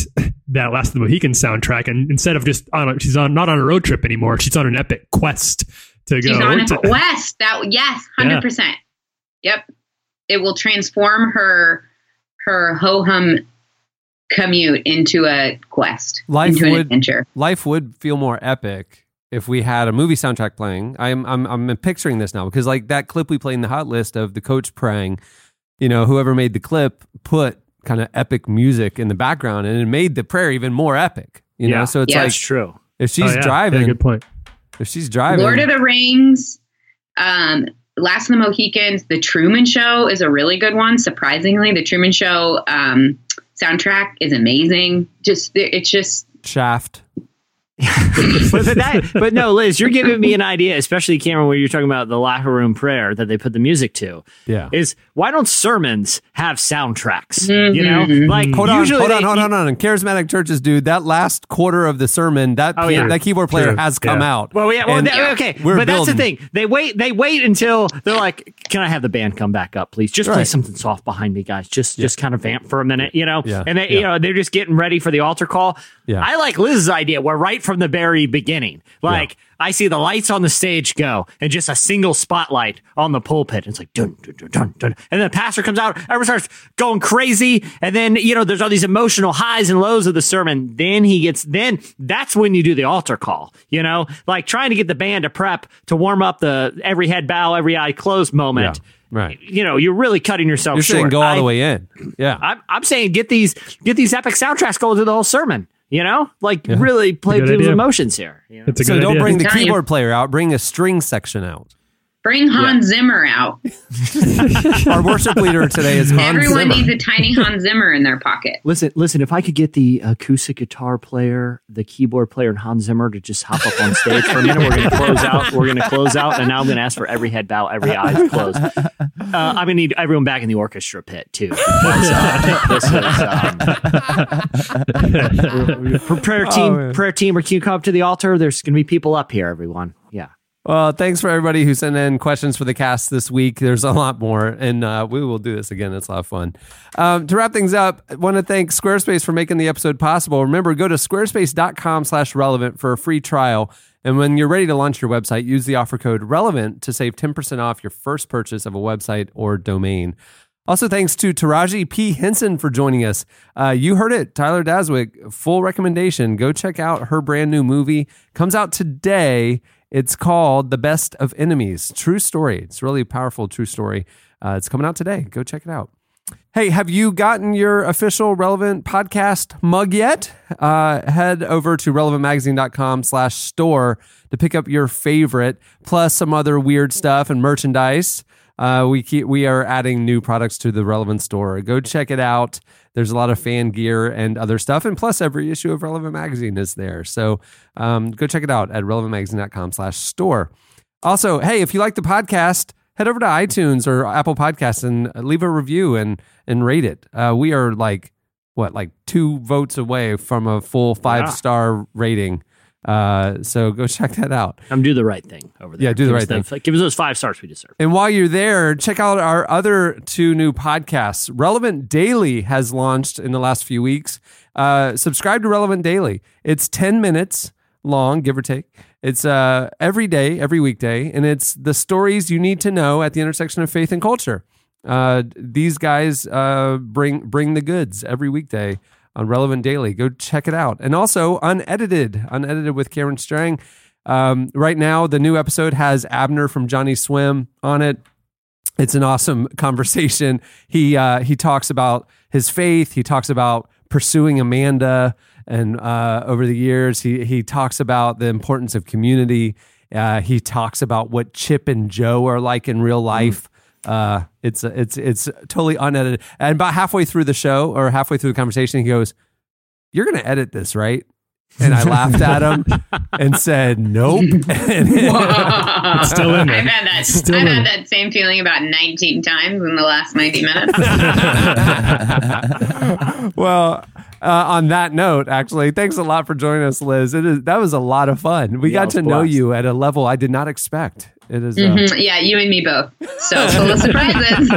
that Last of the Mohicans soundtrack. And instead of just on, a, she's on, not on a road trip anymore. She's on an epic quest to she's go. She's on a quest. That, yes, one hundred percent. Yeah. Yep. It will transform her, her ho-hum commute into a quest, life into would, an adventure. Life would feel more epic if we had a movie soundtrack playing. I'm I'm I'm picturing this now because like that clip we played in the hot list of the coach praying, you know, whoever made the clip put kind of epic music in the background and it made the prayer even more epic. You yeah. know, so it's yeah. like that's true. If she's oh, yeah. driving, yeah, good point. If she's driving, Lord of the Rings, um, Last of the Mohicans, The Truman Show is a really good one. Surprisingly, The Truman Show um, soundtrack is amazing. Just it's just Shaft. but, but, that, but no, Liz, you're giving me an idea, especially Cameron, where you're talking about the locker room prayer that they put the music to. Yeah, is why don't sermons have soundtracks? Mm-hmm. You know, like hold on, hold on, they, hold on, hold on. Charismatic churches, dude, that last quarter of the sermon, that oh, yeah. that keyboard player True. has come yeah. out. Well, yeah, well, that, okay, but building. That's the thing. They wait, they wait until they're like, "Can I have the band come back up, please? Just right. play something soft behind me, guys. Just, yeah. just kind of vamp for a minute, you know." Yeah. And they, yeah. you know, they're just getting ready for the altar call. Yeah. I like Liz's idea. Where right. From the very beginning, like yeah. I see the lights on the stage go, and just a single spotlight on the pulpit. It's like dun dun dun dun, dun. And then the pastor comes out, everyone starts going crazy, and then you know there's all these emotional highs and lows of the sermon. Then he gets, then that's when you do the altar call. You know, like trying to get the band to prep to warm up the every head bow, every eye closed moment. Yeah. Right. You know, you're really cutting yourself you're short. Saying go all I, the way in. Yeah, I'm, I'm saying get these get these epic soundtracks going through the whole sermon. You know, like yeah. really play people's idea. emotions here. You know? So don't idea. bring the keyboard player out. Bring a string section out. Bring Hans yeah. Zimmer out. Our worship leader today is Hans Everyone Zimmer. Everyone needs a tiny Hans Zimmer in their pocket. Listen, listen. If I could get the acoustic guitar player, the keyboard player, and Hans Zimmer to just hop up on stage for a minute, we're going to close out. We're going to close out, and now I'm going to ask for every head bow, every eye closed. Uh, I'm going to need everyone back in the orchestra pit too. Uh, this is, um, prayer team, oh, prayer team, or cue come up to the altar. There's going to be people up here, everyone. Yeah. Well, thanks for everybody who sent in questions for the cast this week. There's a lot more, and uh, we will do this again. It's a lot of fun. Um, to wrap things up, I want to thank Squarespace for making the episode possible. Remember, go to squarespace.com slash relevant for a free trial. And when you're ready to launch your website, use the offer code RELEVANT to save ten percent off your first purchase of a website or domain. Also, thanks to Taraji P. Henson for joining us. Uh, you heard it, Tyler Daswick, full recommendation. Go check out her brand new movie. Comes out today. It's called The Best of Enemies. True story. It's a really powerful true story. Uh, it's coming out today. Go check it out. Hey, have you gotten your official Relevant Podcast mug yet? Uh, head over to relevant magazine dot com slash store to pick up your favorite, plus some other weird stuff and merchandise. Uh, we keep, we are adding new products to the Relevant store. Go check it out. There's a lot of fan gear and other stuff. And plus every issue of Relevant Magazine is there. So um, go check it out at relevant magazine dot com slash store. Also, hey, if you like the podcast, head over to iTunes or Apple Podcasts and leave a review and, and rate it. Uh, we are like, what, like two votes away from a full five-star yeah. rating. Uh, so go check that out. Um, do the right thing over there. Yeah, do the right thing. Give us those five stars we deserve. And while you're there, check out our other two new podcasts. Relevant Daily has launched in the last few weeks. Uh, subscribe to Relevant Daily. It's ten minutes long, give or take. It's uh, every day, every weekday, and it's the stories you need to know at the intersection of faith and culture. Uh, these guys uh, bring bring the goods every weekday on Relevant Daily. Go check it out. And also Unedited, Unedited with Cameron Strang. Um, right now, the new episode has Abner from Johnny Swim on it. It's an awesome conversation. He uh, he talks about his faith. He talks about pursuing Amanda, and uh, over the years, he he talks about the importance of community. Uh, he talks about what Chip and Joe are like in real life. Mm. Uh, it's, it's, it's totally unedited. And about halfway through the show or halfway through the conversation, he goes, "You're going to edit this, right?" And I laughed at him and said, "Nope." It's still in there. I've had that, I've in. had that same feeling about nineteen times in the last ninety minutes. Well, uh, on that note, actually, thanks a lot for joining us, Liz. It is, that was a lot of fun. We yeah, got to blessed. know you at a level I did not expect. It is, uh, mm-hmm. Yeah, you and me both. So full of surprises.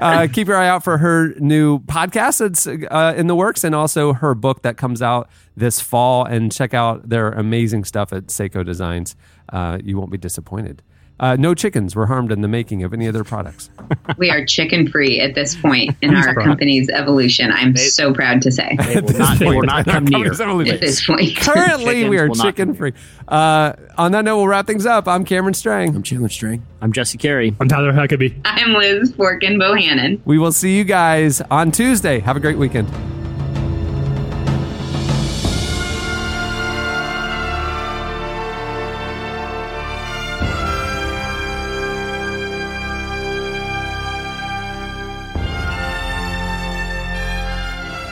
uh, keep your eye out for her new podcast that's uh, in the works, and also her book that comes out this fall. And check out their amazing stuff at Sseko Designs. Uh, you won't be disappointed. Uh, no chickens were harmed in the making of any of their products. We are chicken-free at this point in our proud. company's evolution. I'm they, so proud to say. They will not, they will not come near. At this point. Currently, we are chicken-free. Uh, on that note, we'll wrap things up. I'm Cameron Strang. I'm Chandler Strang. I'm Jesse Carey. I'm Tyler Huckabee. I'm Liz Forkin Bohannon. We will see you guys on Tuesday. Have a great weekend.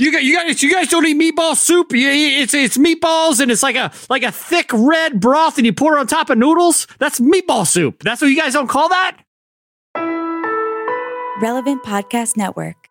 You guys, you guys, you guys don't eat meatball soup. You, it's it's meatballs, and it's like a like a thick red broth, and you pour it on top of noodles. That's meatball soup. That's what you guys don't call that? Relevant Podcast Network.